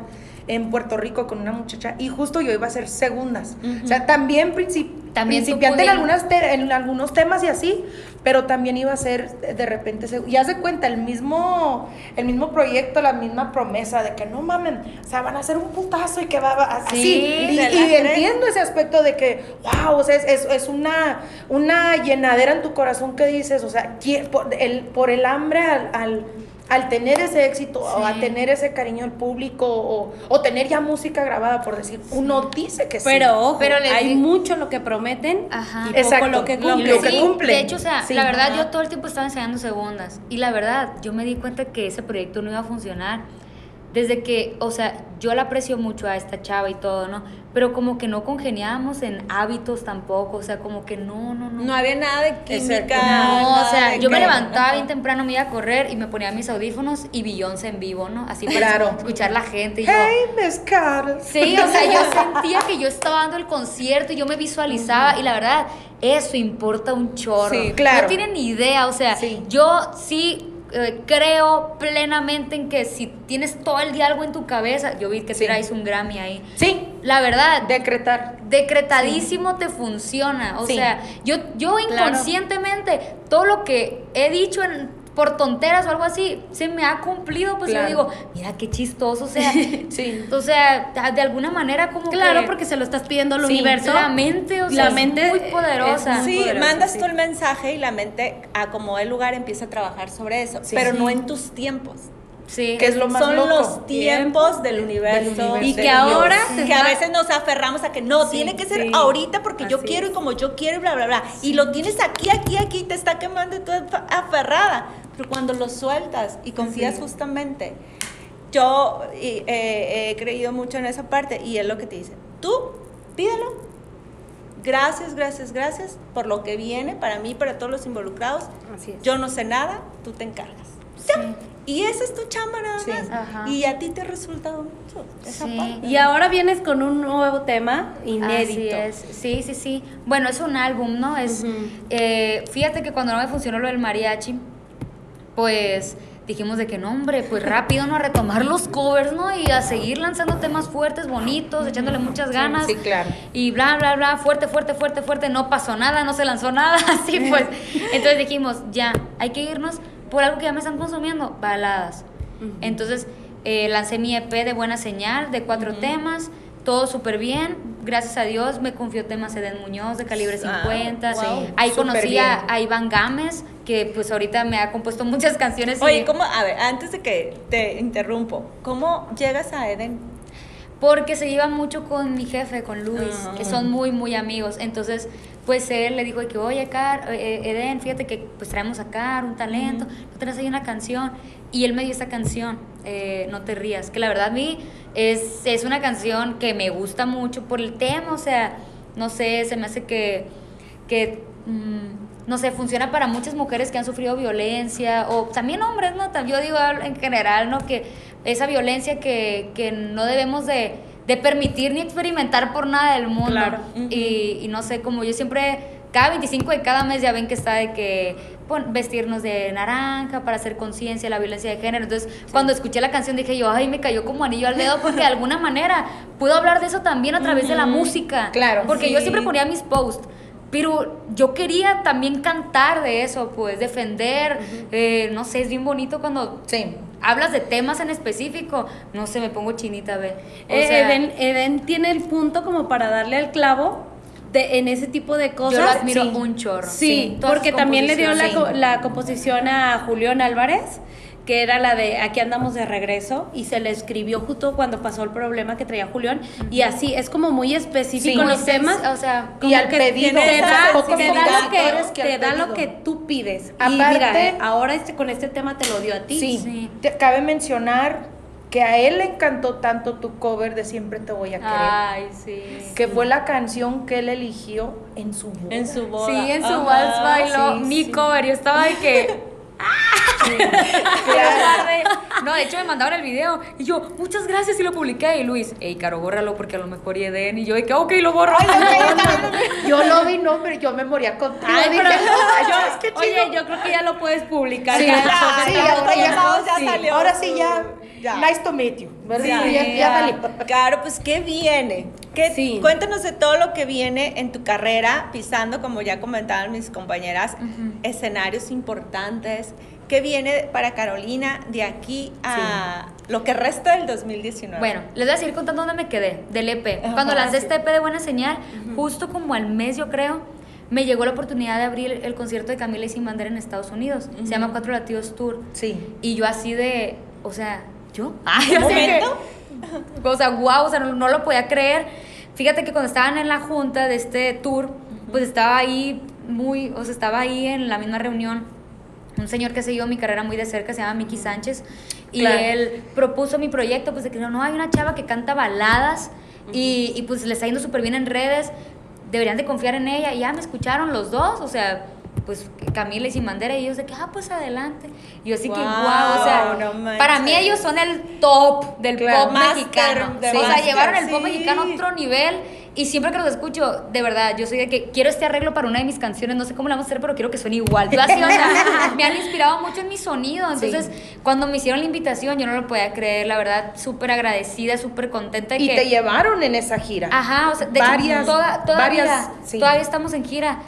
en Puerto Rico con una muchacha y justo yo iba a hacer segundas. O sea, también principiante en algunos temas y así, pero también iba a ser de repente, ya se cuenta, el mismo proyecto, la misma promesa de que no mamen, o sea, van a hacer un putazo y que va así. Y entiendo ese aspecto de que, wow, o sea, es una llenadera en tu corazón que dices, o sea, por el hambre al tener ese éxito, o a tener ese cariño al público, o tener ya música grabada, por decir, uno dice que ojo, hay mucho lo que prometen y poco lo que cumplen. De hecho, o sea, la verdad, yo todo el tiempo estaba enseñando segundas, y la verdad, yo me di cuenta que ese proyecto no iba a funcionar, desde que, o sea, yo la aprecio mucho a esta chava y todo, ¿no? Pero como que no congeniábamos en hábitos tampoco, o sea, como que no. No había nada de química. No, o sea, yo me levantaba bien temprano, me iba a correr y me ponía mis audífonos y Beyoncé en vivo, ¿no? Así para escuchar la gente. Y ¡hey, Miss Carol! Sí, o sea, yo sentía que yo estaba dando el concierto y yo me visualizaba y la verdad, eso importa un chorro. Sí, claro. No tienen ni idea, o sea, yo sí... creo plenamente en que si tienes todo el diálogo en tu cabeza, yo vi que tiráis un Grammy ahí. La verdad. Decretadísimo te funciona. O sea, yo inconscientemente todo lo que he dicho en por tonteras o algo así, se me ha cumplido, pues claro. Yo digo, mira qué chistoso, o sea, sí. O sea, de alguna manera como claro, que, porque se lo estás pidiendo al sí, universo. La mente, o sea, la mente es muy poderosa. Es, sí, muy poderosa, mandas sí. Tú el mensaje y la mente, a como el lugar, empieza a trabajar sobre eso, sí, pero sí. No en tus tiempos. Sí, que es lo más son loco. Los tiempos del universo, y que ahora Dios. Que a veces nos aferramos a que no, sí, tiene que ser sí, ahorita porque yo quiero y como yo quiero y bla, bla, bla, sí. Y lo tienes aquí, te está quemando y tú aferrada, pero cuando lo sueltas y confías sí. Justamente, yo he creído mucho en esa parte y es lo que te dice, tú pídelo, gracias por lo que viene para mí, para todos los involucrados, así es. Yo no sé nada, tú te encargas. Sí. Y esa es tu chamba nada más. Sí, ajá. Y a ti te ha resultado mucho esa sí. Parte. Y ahora vienes con un nuevo tema inédito. Así es. Sí. Bueno, es un álbum, ¿no? Es, fíjate que cuando no me funcionó lo del mariachi, pues dijimos de que no, hombre, pues rápido, ¿no? A retomar los covers, ¿no? Y a seguir lanzando temas fuertes, bonitos, echándole muchas ganas. Sí, claro. Y bla, fuerte. No pasó nada, no se lanzó nada. Así pues. Entonces dijimos, ya, hay que irnos por algo que ya me están consumiendo, baladas. Uh-huh. Entonces, lancé mi EP de Buena Señal, de 4 temas, todo súper bien, gracias a Dios, me confió temas Eden Muñoz, de Calibre 50, wow, ahí super conocí a Iván Gámez, que pues ahorita me ha compuesto muchas canciones. Oye, ¿cómo? A ver, antes de que te interrumpo, ¿cómo llegas a Eden? Porque se lleva mucho con mi jefe, con Luis, que son muy, muy amigos, entonces... Pues él le dijo que, oye, Eden, fíjate que pues traemos a Car, un talento, ¿no tenés ahí una canción? Y él me dio esta canción, No te rías, que la verdad a mí es una canción que me gusta mucho por el tema, o sea, no sé, se me hace que no sé, funciona para muchas mujeres que han sufrido violencia, o también hombres, ¿no? Yo digo en general, ¿no? Que esa violencia que no debemos de permitir ni experimentar por nada del mundo. Claro. Uh-huh. Y no sé, como yo siempre, cada 25 de cada mes ya ven que está de que vestirnos de naranja para hacer conciencia de la violencia de género. Entonces, sí. Cuando escuché la canción dije yo, ay, me cayó como anillo al dedo porque de alguna manera puedo hablar de eso también a través de la música. Claro. Porque sí. Yo siempre ponía mis posts, pero yo quería también cantar de eso, pues, defender, no sé, es bien bonito cuando... Sí. Hablas de temas en específico, no sé, me pongo chinita, ve. Eden tiene el punto como para darle al clavo en ese tipo de cosas. Yo lo admiro un chorro. Sí, porque también le dio la composición a Julián Álvarez, que era la de Aquí andamos de regreso, y se le escribió justo cuando pasó el problema que traía Julián, y así, es como muy específico con los temas, o sea, y al pedido, te da lo que tú pides. Aparte, y mira, ahora con este tema te lo dio a ti. Sí. Cabe mencionar que a él le encantó tanto tu cover de Siempre te voy a querer. Ay, sí. Que fue la canción que él eligió en su boda. Sí, en su vals bailó mi cover, yo estaba de que... Sí, claro. No, de hecho me mandaron el video y yo, muchas gracias, y lo publiqué. Y Luis, ey, Caro, bórralo porque a lo mejor Eden. Y yo, de que, ok, lo borro. Ay, yo lo vi, no, pero yo me moría contigo. Ay, pero es que chido. Oye, yo creo que ya lo puedes publicar. Sí, ya salió. Ahora sí, ya. Nice to meet you. ¿Verdad? Sí, ya salió. Claro, pues, ¿qué viene? Cuéntanos de todo lo que viene en tu carrera, pisando, como ya comentaban mis compañeras, escenarios importantes. ¿Qué viene para Carolina de aquí a lo que resta del 2019? Bueno, les voy a seguir contando dónde me quedé, del EP. Cuando lancé este EP de Buena Señal, justo como al mes, yo creo, me llegó la oportunidad de abrir el concierto de Camila y Sin Bandera en Estados Unidos. Se llama 4 Latidos Tour. Sí. Y yo así de, o sea, ¿yo? ¿Un momento? Que, o sea, wow, o sea, no lo podía creer. Fíjate que cuando estaban en la junta de este tour, pues estaba ahí estaba ahí en la misma reunión un señor que siguió mi carrera muy de cerca, se llama Miki Sánchez, y él propuso mi proyecto, pues de que no, hay una chava que canta baladas, y pues le está yendo súper bien en redes, deberían de confiar en ella, y ya me escucharon los dos, o sea, pues Camila y Sin Bandera, y ellos de que, pues adelante, y yo así que, wow, o sea, no para mí ellos son el top del pop mexicano, o sea, llevaron el pop mexicano a otro nivel, Y siempre que los escucho, de verdad, yo soy de que quiero este arreglo para una de mis canciones, no sé cómo la vamos a hacer, pero quiero que suene igual. Yo así, o sea, me han inspirado mucho en mi sonido. Entonces, sí, cuando me hicieron la invitación, yo no lo podía creer, la verdad, súper agradecida, súper contenta. Y que te llevaron en esa gira. Ajá, o sea, de varias, hecho, varias, sí, todavía estamos en gira.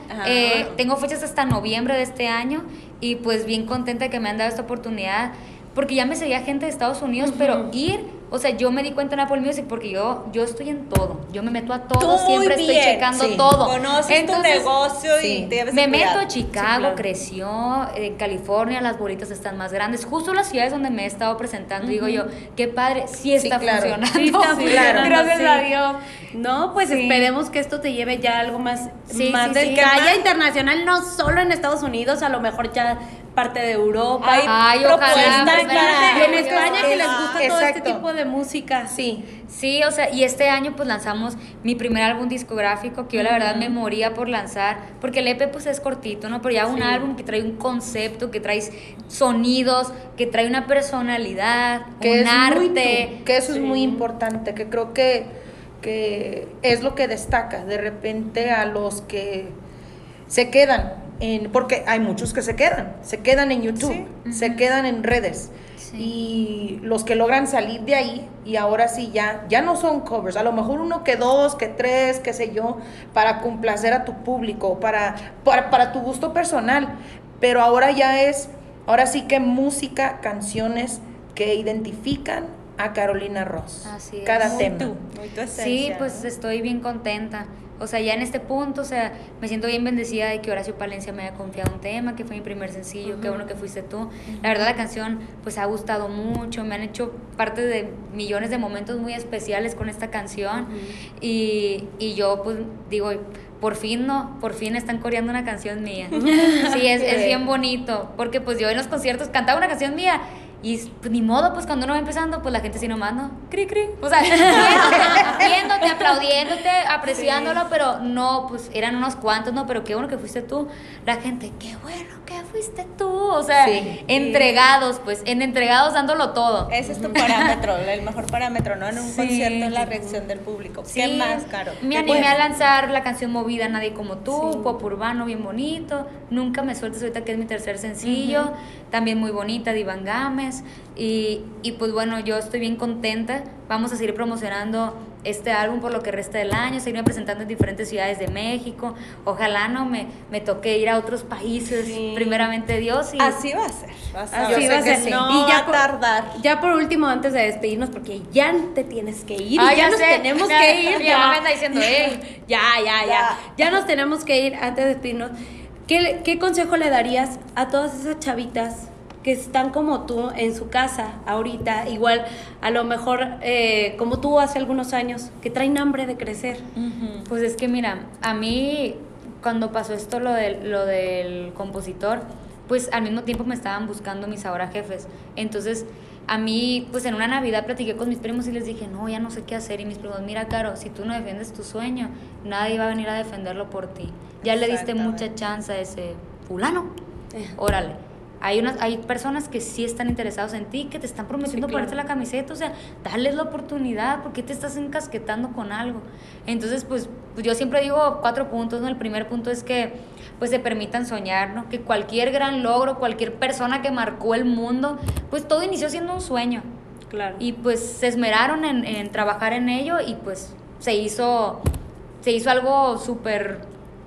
Tengo fechas hasta noviembre de este año y pues bien contenta que me han dado esta oportunidad, porque ya me seguía gente de Estados Unidos, pero ir... O sea, yo me di cuenta en Apple Music porque yo estoy en todo. Yo me meto a todo, tú siempre estoy checando todo. Conoces entonces, tu negocio y te debes meto a Chicago, claro, creció, California, las bolitas están más grandes. Justo las ciudades donde me he estado presentando, digo yo, qué padre, sí está funcionando. Sí está funcionando, gracias a Dios. No, pues esperemos que esto te lleve ya a algo más, más que haya internacional, no solo en Estados Unidos, a lo mejor ya... parte de Europa, hay propuestas, pues, en España que les gusta todo este tipo de música. Sí, o sea, y este año pues lanzamos mi primer álbum discográfico, que yo la verdad me moría por lanzar, porque el EP pues es cortito, ¿no? Pero ya un álbum que trae un concepto, que trae sonidos, que trae una personalidad, que un arte. Que eso es muy importante, que creo que es lo que destaca de repente a los que se quedan. Porque hay muchos que se quedan en YouTube, se quedan en redes, y los que logran salir de ahí, y ahora sí ya no son covers, a lo mejor uno que dos, que tres, qué sé yo, para complacer a tu público, para tu gusto personal, pero ahora ya es, ahora sí que música, canciones que identifican a Carolina Ross. Así es. Cada tema. Muy tu esencia, sí, pues, ¿no? Estoy bien contenta. O sea, ya en este punto, o sea, me siento bien bendecida de que Horacio Palencia me haya confiado un tema, que fue mi primer sencillo, qué bueno que fuiste tú. La verdad, la canción, pues, ha gustado mucho, me han hecho parte de millones de momentos muy especiales con esta canción, y yo, pues, digo, por fin están coreando una canción mía. Sí, es bien bonito, porque, pues, yo en los conciertos cantaba una canción mía, y pues, ni modo, pues cuando uno va empezando, pues la gente sí nomás, ¿no? Cri, cri. O sea, viéndote, aplaudiéndote, apreciándolo, pero no, pues eran unos cuantos, ¿no? Pero qué bueno que fuiste tú. La gente, qué bueno que fuiste tú. O sea, entregados, pues, entregados dándolo todo. Ese es tu parámetro, el mejor parámetro, ¿no? En un concierto, la reacción del público. Sí. ¿Qué más, Caro? Me animé a lanzar la canción movida Nadie Como Tú, pop urbano, bien bonito. Nunca me sueltes ahorita, que es mi tercer sencillo. También muy bonita, de Iván Gámez. Y pues bueno, yo estoy bien contenta. Vamos a seguir promocionando este álbum por lo que resta del año, seguirme presentando en diferentes ciudades de México. Ojalá no me toque ir a otros países, primeramente Dios. Y así va a ser. Así va a ser. No, y ya tardar. Ya por último, antes de despedirnos, porque ya te tienes que ir. Ya nos tenemos que ir. Ya me está diciendo, ya. Ya nos tenemos que ir antes de despedirnos. ¿Qué consejo le darías a todas esas chavitas que están como tú en su casa ahorita, igual a lo mejor como tú hace algunos años, que traen hambre de crecer? Pues es que mira, a mí cuando pasó esto lo del compositor, pues al mismo tiempo me estaban buscando mis ahora jefes. Entonces a mí, pues en una Navidad platiqué con mis primos y les dije, no, ya no sé qué hacer. Y mis primos, mira, Caro, si tú no defiendes tu sueño, nadie va a venir a defenderlo por ti. Ya le diste mucha chance a ese fulano, órale. Hay personas que sí están interesados en ti, que te están prometiendo ponerte la camiseta, o sea, darles la oportunidad, porque te estás encasquetando con algo. Entonces, pues yo siempre digo 4 puntos, ¿no? El primer punto es que pues se permitan soñar, ¿no? Que cualquier gran logro, cualquier persona que marcó el mundo, pues todo inició siendo un sueño. Claro. Y pues se esmeraron en trabajar en ello y pues se hizo algo súper,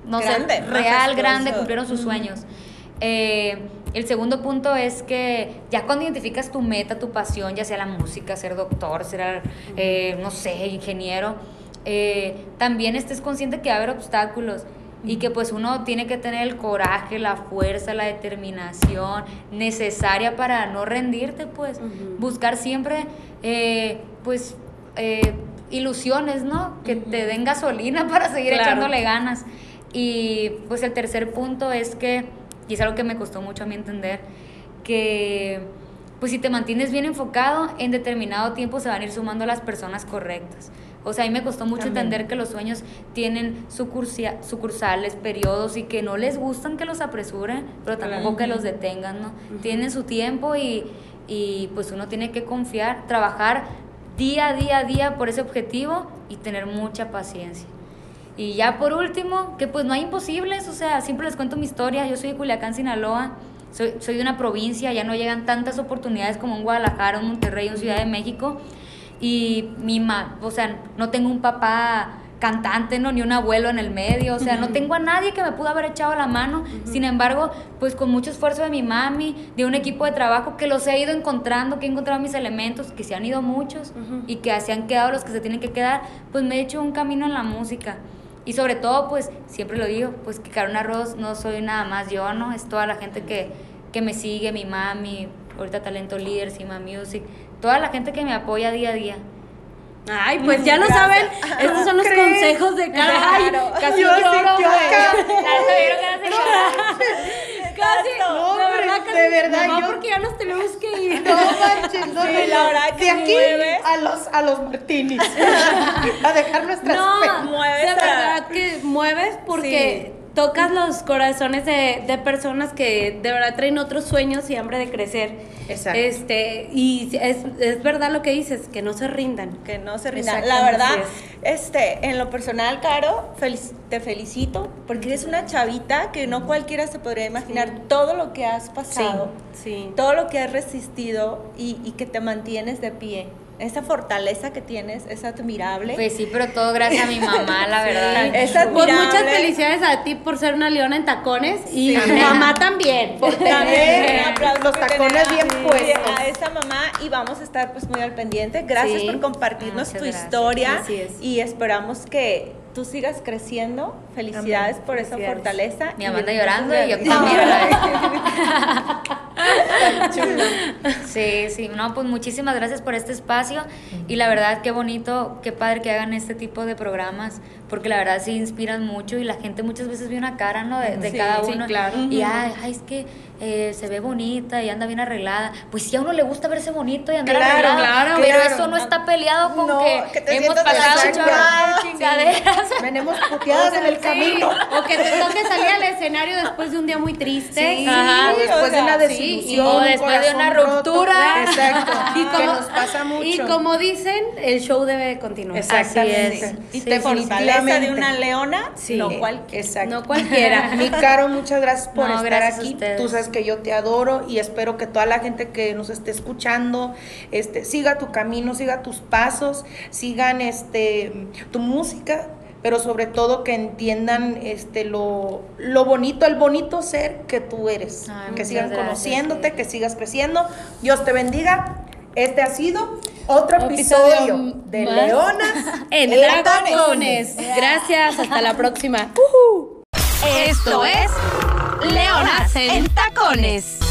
no sé, real, grande, cumplieron sus sueños. El segundo punto es que ya cuando identificas tu meta, tu pasión, ya sea la música, ser doctor, ser, no sé, ingeniero, también estés consciente que va a haber obstáculos y que pues uno tiene que tener el coraje, la fuerza, la determinación necesaria para no rendirte, pues. Buscar siempre, ilusiones, ¿no? Que te den gasolina para seguir echándole ganas. Y pues el tercer punto es que, y es algo que me costó mucho a mí entender, que pues si te mantienes bien enfocado, en determinado tiempo se van a ir sumando las personas correctas. O sea, a mí me costó mucho entender que los sueños tienen sucursales, periodos, y que no les gustan que los apresuren, pero tampoco que los detengan, ¿no? Tienen su tiempo y pues uno tiene que confiar, trabajar día a día por ese objetivo y tener mucha paciencia. Y ya por último, que pues no hay imposibles, o sea, siempre les cuento mi historia. Yo soy de Culiacán, Sinaloa, soy de una provincia, ya no llegan tantas oportunidades como en Guadalajara, en Monterrey, en Ciudad de México. Y mi mamá, o sea, no tengo un papá cantante, no, ni un abuelo en el medio, o sea, no tengo a nadie que me pudo haber echado la mano. Sin embargo, pues con mucho esfuerzo de mi mami, de un equipo de trabajo que los he ido encontrando, que he encontrado mis elementos, que se han ido muchos y que se han quedado los que se tienen que quedar, pues me he hecho un camino en la música. Y sobre todo, pues siempre lo digo, pues que Carolina Ross no soy nada más yo, no, es toda la gente que me sigue, mi mami, ahorita Talento Líder, Sigma Music, toda la gente que me apoya día a día. Ay, pues ya lo saben, estos son los consejos de Carolina. Casi lloro, güey. Casi, de verdad. No, porque ya nos tenemos que ir. No manches, no, sí, Laura, de aquí a los martinis. A dejar nuestras penas. No, mueves. De verdad que mueves porque tocas los corazones de personas que de verdad traen otros sueños y hambre de crecer. Exacto. Y es verdad lo que dices, que no se rindan. Que no se rindan. La verdad, en lo personal, Caro, te felicito, porque eres una chavita que no cualquiera se podría imaginar todo lo que has pasado, todo lo que has resistido y que te mantienes de pie. Esa fortaleza que tienes es admirable. Pues sí, pero todo gracias a mi mamá, la verdad. Es admirable. Pues muchas felicidades a ti por ser una leona en tacones y a mi mamá también. Por tener los tacones bien puestos. A esa mamá, y vamos a estar pues muy al pendiente. Gracias por compartirnos tu historia. Y esperamos que tú sigas creciendo. Felicidades por esa fortaleza. Mi mamá está llorando y yo también. Sí, no, pues muchísimas gracias por este espacio y la verdad qué bonito, qué padre que hagan este tipo de programas, porque la verdad sí inspiran mucho y la gente muchas veces ve una cara, ¿no? De cada uno, claro. Y ay, es que se ve bonita y anda bien arreglada. Pues sí, a uno le gusta verse bonito y andar arreglado, pero eso no está peleado con que hemos pasado chingaderas, venimos puteadas en el camino, o que te toque salir al escenario después de un día muy triste, después de una desilusión, o después de una ruptura. Exacto. Que nos pasa mucho. Y como dicen, el show debe continuar. Exactamente. Así es. Y te fortaleza de una leona, no cualquiera. Mi Caro, muchas gracias por estar aquí. Tú sabes que yo te adoro y espero que toda la gente que nos esté escuchando siga tu camino, siga tus pasos, sigan tu música, pero sobre todo que entiendan lo bonito, el bonito ser que tú eres. Ay, que sigan conociéndote, que sigas creciendo. Dios te bendiga. Este ha sido otro episodio de Leonas en Tacones. Gracias, hasta la próxima. Esto es Leonas en Tacones.